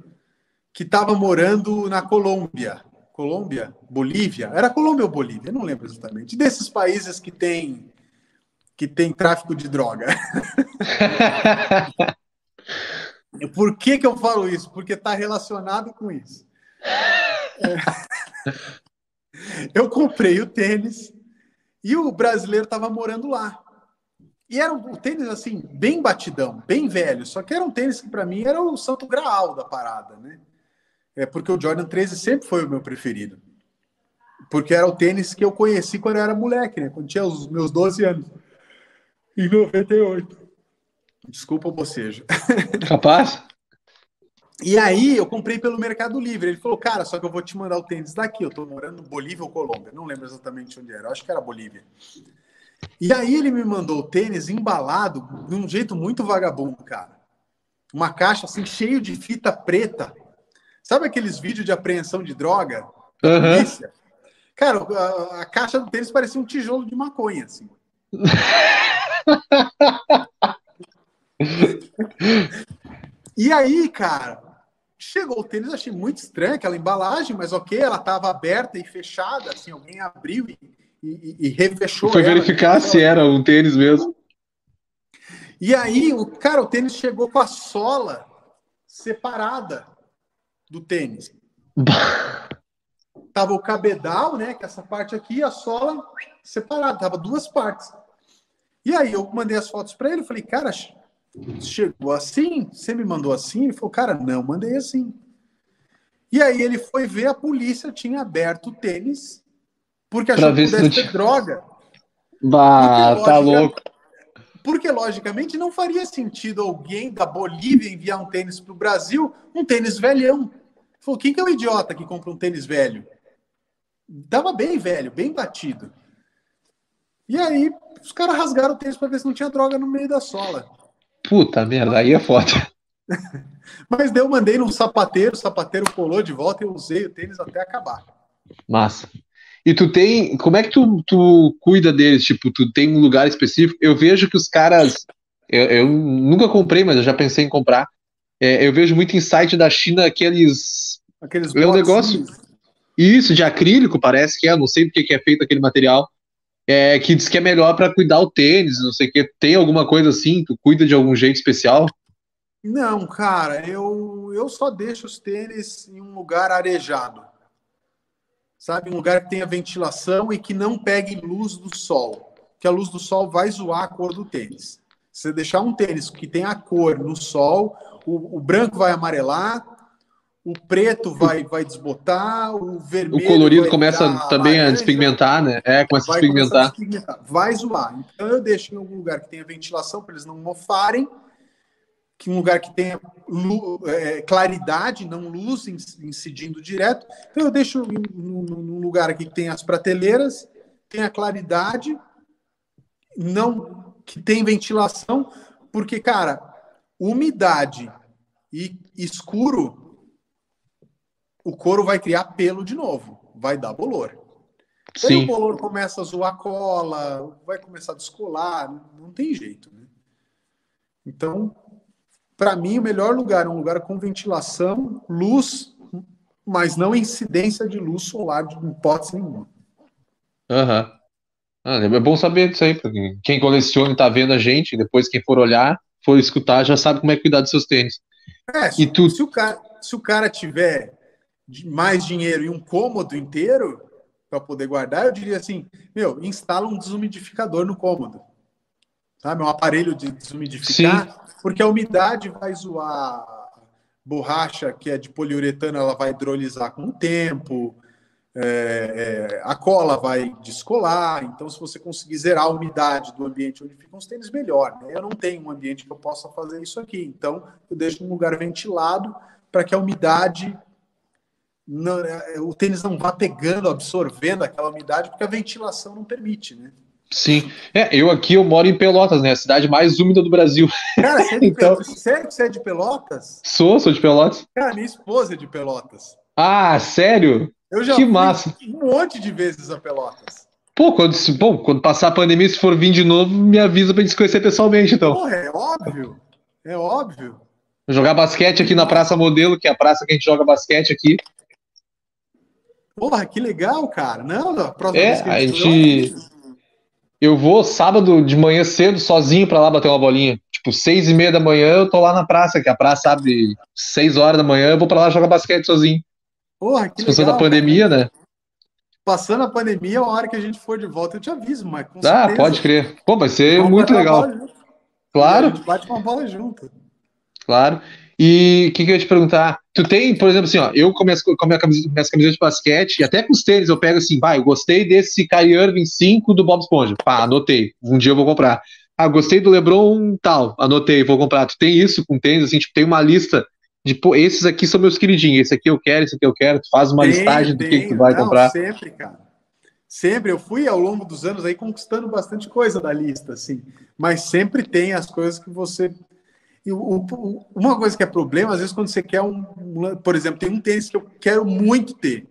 que estava morando na Colômbia. Colômbia? Bolívia? Era Colômbia ou Bolívia? Não lembro exatamente. Desses países que tem, que tem tráfico de droga. Por que que eu falo isso? Porque está relacionado com isso. É. Eu comprei o tênis e o brasileiro estava morando lá. E era um tênis, assim, bem batidão, bem velho. Só que era um tênis que, para mim, era o santo graal da parada, né? É porque o Jordan treze sempre foi o meu preferido. Porque era o tênis que eu conheci quando eu era moleque, né? Quando tinha os meus doze anos. Em noventa e oito. Desculpa o bocejo. Capaz? E aí eu comprei pelo Mercado Livre. Ele falou, cara, só que eu vou te mandar o tênis daqui. Eu tô morando no Bolívia ou Colômbia. Não lembro exatamente onde era. Eu acho que era Bolívia. E aí ele me mandou o tênis embalado de um jeito muito vagabundo, cara. Uma caixa assim, cheio de fita preta. Sabe aqueles vídeos de apreensão de droga? Uhum. Polícia? Cara, a, a caixa do tênis parecia um tijolo de maconha, assim. E aí, cara, chegou o tênis, achei muito estranho aquela embalagem, mas ok, ela tava aberta e fechada, assim, alguém abriu e, e, e revechou. Foi ela, verificar ela. Se era um tênis mesmo. E aí, o, cara, o tênis chegou com a sola separada do tênis. Tava o cabedal, né, que é essa parte aqui, a sola separada, tava duas partes. E aí eu mandei as fotos para ele, falei, cara, chegou assim? Você me mandou assim? Ele falou, cara, não, mandei assim. E aí ele foi ver, a polícia tinha aberto o tênis porque achou que pudesse ter droga. Bah, tá louco. Porque, logicamente, não faria sentido alguém da Bolívia enviar um tênis pro Brasil, um tênis velhão. Ele falou, quem que é o idiota que compra um tênis velho? Tava bem velho, bem batido. E aí os caras rasgaram o tênis para ver se não tinha droga no meio da sola. Puta merda, aí é foda. Mas eu mandei num sapateiro, o sapateiro colou de volta e eu usei o tênis até acabar. Massa. E tu tem... Como é que tu, tu cuida deles? Tipo, tu tem um lugar específico? Eu vejo que os caras... Eu, eu nunca comprei, mas eu já pensei em comprar. É, eu vejo muito em site da China aqueles... Aqueles é um negócio... Isso, de acrílico, parece que é. Não sei do que é feito aquele material. É, que diz que é melhor para cuidar o tênis, não sei o que. Tem alguma coisa assim? Tu cuida de algum jeito especial? Não, cara. Eu, eu só deixo os tênis em um lugar arejado. Sabe? Um lugar que tenha ventilação e que não pegue luz do sol. Porque a luz do sol vai zoar a cor do tênis. Se você deixar um tênis que tem a cor no sol, o, o branco vai amarelar, o preto vai, vai desbotar, o vermelho... O colorido começa também a despigmentar, né? É, começa a despigmentar. Vai zoar. Então eu deixo em algum lugar que tenha ventilação, para eles não mofarem, que um lugar que tenha luz, é, claridade, não luz incidindo direto. Então eu deixo num lugar aqui que tem as prateleiras, tem a claridade, não, que tem ventilação, porque, cara, umidade e escuro... O couro vai criar pelo de novo. Vai dar bolor. Sim. Aí o bolor começa a zoar a cola, vai começar a descolar. Não tem jeito, né? Então, para mim, o melhor lugar é um lugar com ventilação, luz, mas não incidência de luz solar de hipótese nenhuma. Aham. Uhum. Ah, é bom saber disso aí. Porque quem coleciona e tá vendo a gente, depois quem for olhar, for escutar, já sabe como é cuidar dos seus tênis. É, e se, tu... se, o cara, se o cara tiver... mais dinheiro e um cômodo inteiro para poder guardar, eu diria assim, meu, instala um desumidificador no cômodo, sabe, um aparelho de desumidificar. Sim. Porque a umidade vai zoar a borracha que é de poliuretano, ela vai hidrolisar com o tempo, é, é, a cola vai descolar. Então, se você conseguir zerar a umidade do ambiente onde ficam os tênis, melhor, né? Eu não tenho um ambiente que eu possa fazer isso aqui, então eu deixo um lugar ventilado para que a umidade... Não, o tênis não vai pegando, absorvendo aquela umidade, porque a ventilação não permite, né? Sim. É, eu aqui, eu moro em Pelotas, né? A cidade mais úmida do Brasil. Cara, você é de então... Pelotas? Sério que você é de Pelotas? Sou, sou de Pelotas. Cara, minha esposa é de Pelotas. Ah, sério? Eu já que fui massa. Um monte de vezes a Pelotas. Pô, quando, bom, quando passar a pandemia, se for vir de novo, me avisa pra gente se conhecer pessoalmente, então. Porra, é óbvio. É óbvio. Vou jogar basquete aqui na Praça Modelo, que é a praça que a gente joga basquete aqui. Porra, que legal, cara. Não, a próxima é, vez que a gente... Eu vou sábado de manhã cedo sozinho pra lá bater uma bolinha. Tipo, seis e meia da manhã eu tô lá na praça, que a praça abre seis horas da manhã, eu vou pra lá jogar basquete sozinho. Porra, que legal. Passando a pandemia, cara. Né? Passando a pandemia, a hora que a gente for de volta, eu te aviso, mas com certeza. Ah, pode crer. Pô, vai ser Vamos muito legal. Claro. A gente bate uma bola junto. Claro. E o que, que eu ia te perguntar? Tu tem, por exemplo, assim, ó, eu com, minhas, com minha camiseta, minhas camisetas de basquete, e até com os tênis eu pego assim, vai, eu gostei desse Kyrie Irving cinco do Bob Esponja. Pá, anotei. Um dia eu vou comprar. Ah, gostei do LeBron tal. Anotei, vou comprar. Tu tem isso com tênis, assim, tipo, tem uma lista de pô, esses aqui são meus queridinhos, esse aqui eu quero, esse aqui eu quero, tu faz uma bem, listagem do bem, que tu vai não, comprar. Sempre, cara. Sempre, eu fui ao longo dos anos aí conquistando bastante coisa da lista, assim, mas sempre tem as coisas que você... E o, o, uma coisa que é problema, às vezes quando você quer um... Por exemplo, tem um tênis que eu quero muito ter,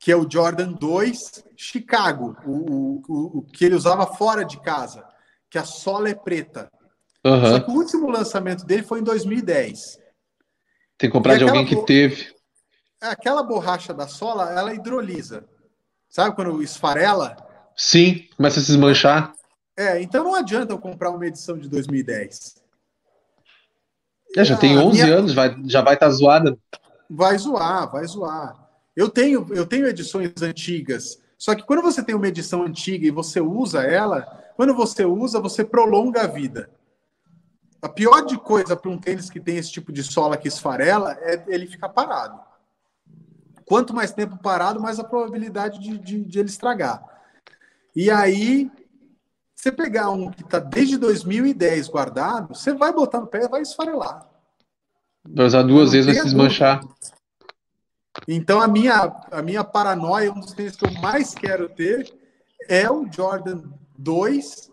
que é o Jordan dois Chicago, o, o, o que ele usava fora de casa, que a sola é preta. Uhum. Só que o último lançamento dele foi em dois mil e dez. Tem que comprar e de alguém que bo... teve. Aquela borracha da sola, ela hidrolisa. Sabe quando esfarela? Sim, começa a se esmanchar. É, então não adianta eu comprar uma edição de dois mil e dez. É, já ah, tem onze minha... anos, vai, já vai estar tá zoada. Vai zoar, vai zoar. Eu tenho, eu tenho edições antigas, só que quando você tem uma edição antiga e você usa ela, quando você usa, você prolonga a vida. A pior de coisa para um tênis que tem esse tipo de sola que esfarela é ele ficar parado. Quanto mais tempo parado, mais a probabilidade de, de, de ele estragar. E aí, você pegar um que está desde dois mil e dez guardado, você vai botar no pé e vai esfarelar. Vai usar duas vezes, vai se desmanchar. Então, a minha, a minha paranoia, um dos tênis que eu mais quero ter é o Jordan dois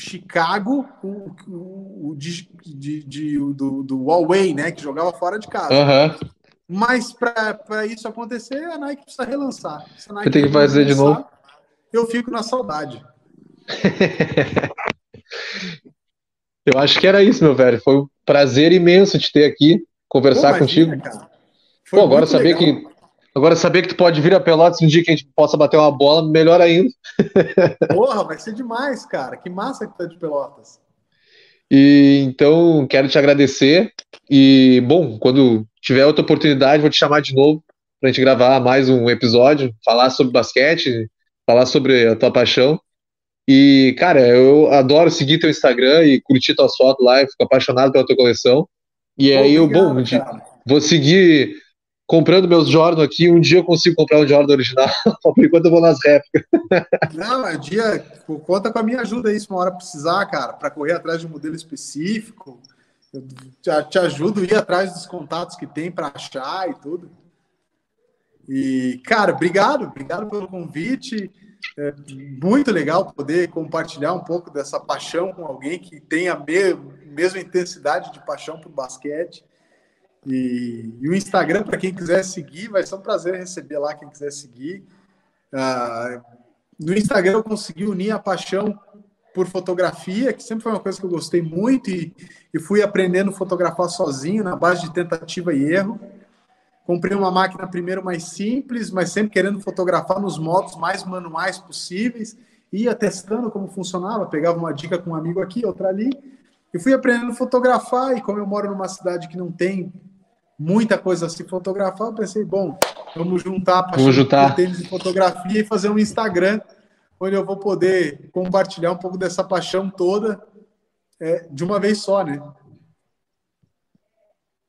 Chicago, o, o, o de, de, de, do, do Huawei, né, que jogava fora de casa. Uhum. Mas para isso acontecer, a Nike precisa relançar. Se a Nike tem que fazer relançar, de novo. Eu fico na saudade. Eu acho que era isso, meu velho. Foi um prazer imenso te ter aqui, conversar Pô, imagina, contigo. Pô, agora saber que, agora saber que tu pode vir a Pelotas um dia que a gente possa bater uma bola, melhor ainda. Porra, vai ser demais, cara. Que massa que tá de Pelotas. E, então, quero te agradecer. E, bom, quando tiver outra oportunidade, vou te chamar de novo pra gente gravar mais um episódio, falar sobre basquete, falar sobre a tua paixão. E, cara, eu adoro seguir teu Instagram e curtir tuas fotos lá, eu fico apaixonado pela tua coleção. E Obrigado, aí eu, bom, cara. Vou seguir comprando meus Jordan aqui. Um dia eu consigo comprar um Jordan original, por enquanto eu vou nas réplicas. Não, é dia, conta com a minha ajuda aí, se uma hora precisar, cara, para correr atrás de um modelo específico. Eu te ajudo a ir atrás dos contatos que tem para achar e tudo. E, cara, obrigado, obrigado pelo convite. É muito legal poder compartilhar um pouco dessa paixão com alguém que tem a mesma intensidade de paixão por basquete. E, e o Instagram, para quem quiser seguir, vai ser um prazer receber lá quem quiser seguir. Ah, no Instagram eu consegui unir a paixão por fotografia, que sempre foi uma coisa que eu gostei muito, e, e fui aprendendo a fotografar sozinho, na base de tentativa e erro. Comprei uma máquina primeiro mais simples, mas sempre querendo fotografar nos modos mais manuais possíveis, ia testando como funcionava, pegava uma dica com um amigo aqui, outra ali, e fui aprendendo a fotografar, e como eu moro numa cidade que não tem muita coisa a se fotografar, eu pensei, bom, vamos juntar a paixão por tênis de fotografia e fazer um Instagram, onde eu vou poder compartilhar um pouco dessa paixão toda é, de uma vez só, né?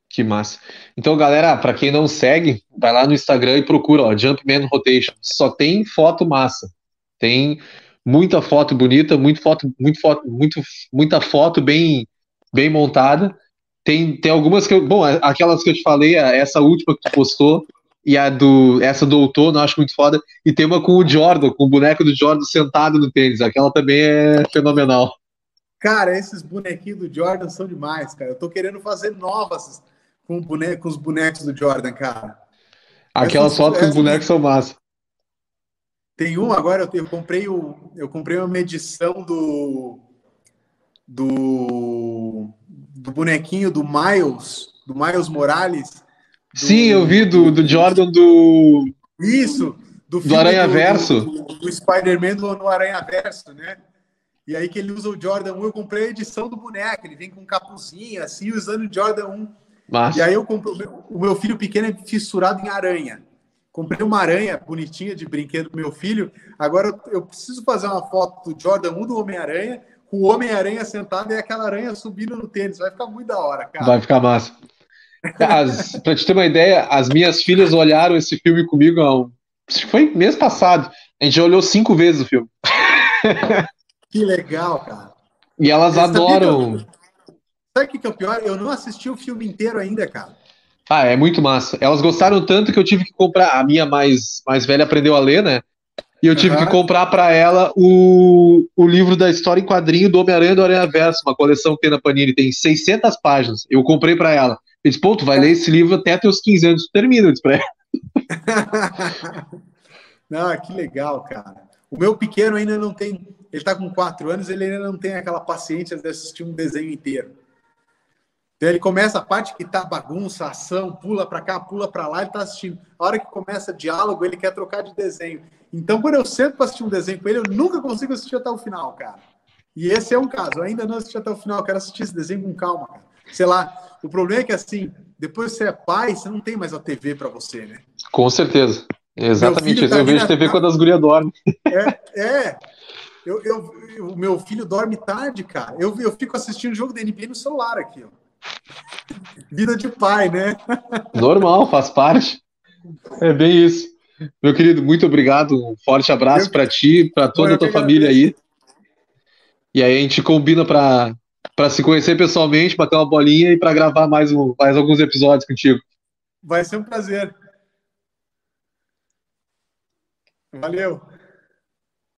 Que massa. Então, galera, para quem não segue, vai lá no Instagram e procura, ó, Jumpman Rotation. Só tem foto massa. Tem muita foto bonita, muito foto, muito foto, muito, muita foto bem, bem montada. Tem, tem algumas que eu... Bom, aquelas que eu te falei, essa última que tu postou, e a do, essa do outono, eu acho muito foda. E tem uma com o Jordan, com o boneco do Jordan sentado no tênis. Aquela também é fenomenal. Cara, esses bonequinhos do Jordan são demais, cara. Eu tô querendo fazer novas com, boneco, com os bonecos do Jordan, cara. Aquelas fotos com os bonecos são massa. Tem um agora, eu, te, eu, comprei o, eu comprei uma edição do, do, do bonequinho do Miles, do Miles Morales. Do, Sim, eu vi, do, do Jordan do... Isso, do, do Aranha-Verso. Do, do, do Spider-Man do, no Aranha-Verso, né? E aí que ele usa o Jordan um, eu comprei a edição do boneco, ele vem com um capuzinho, assim, usando o Jordan um. Mas... E aí eu comprei, o meu filho pequeno é fissurado em aranha. Comprei uma aranha bonitinha de brinquedo pro meu filho, agora eu preciso fazer uma foto do Jordan um do Homem-Aranha, com o Homem-Aranha sentado e aquela aranha subindo no tênis, vai ficar muito da hora, cara. Vai ficar massa. As, pra te ter uma ideia, as minhas filhas olharam esse filme comigo há um... Foi mês passado. A gente já olhou cinco vezes o filme. Que legal, cara. E elas Eles adoram. Sabe o que é o pior? Eu não assisti o filme inteiro ainda, cara. Ah, é muito massa. Elas gostaram tanto que eu tive que comprar. A minha mais, mais velha aprendeu a ler, né? E eu tive uhum. que comprar pra ela o, o livro da história em quadrinho do Homem-Aranha e do Aranhaverso, uma coleção que tem na Panini, tem seiscentas páginas. Eu comprei pra ela. Eu disse, pô, tu vai ler esse livro até teus quinze anos, tu termina, eu disse pra ela. Não, que legal, cara. O meu pequeno ainda não tem, ele tá com quatro anos, ele ainda não tem aquela paciência de assistir um desenho inteiro. Então ele começa a parte que tá bagunça, ação, pula pra cá, pula pra lá, ele tá assistindo. A hora que começa diálogo, ele quer trocar de desenho. Então, quando eu sento pra assistir um desenho com ele, eu nunca consigo assistir até o final, cara. E esse é um caso. Eu ainda não assisti até o final, eu quero assistir esse desenho com calma, cara. Sei lá, o problema é que, assim, depois que você é pai, você não tem mais a T V pra você, né? Com certeza. Exatamente isso. Tá, eu vejo T V tarde. Quando as gurias dormem. É, é. Eu, eu, eu, meu filho dorme tarde, cara. Eu, eu fico assistindo jogo da N B A no celular aqui, ó. Vida de pai, né? Normal, faz parte. É bem isso. Meu querido, muito obrigado. Um forte abraço eu... pra ti, pra toda eu a tua família aí. E aí a gente combina pra, pra se conhecer pessoalmente, bater uma bolinha e pra gravar mais, um, mais alguns episódios contigo. Vai ser um prazer. Valeu.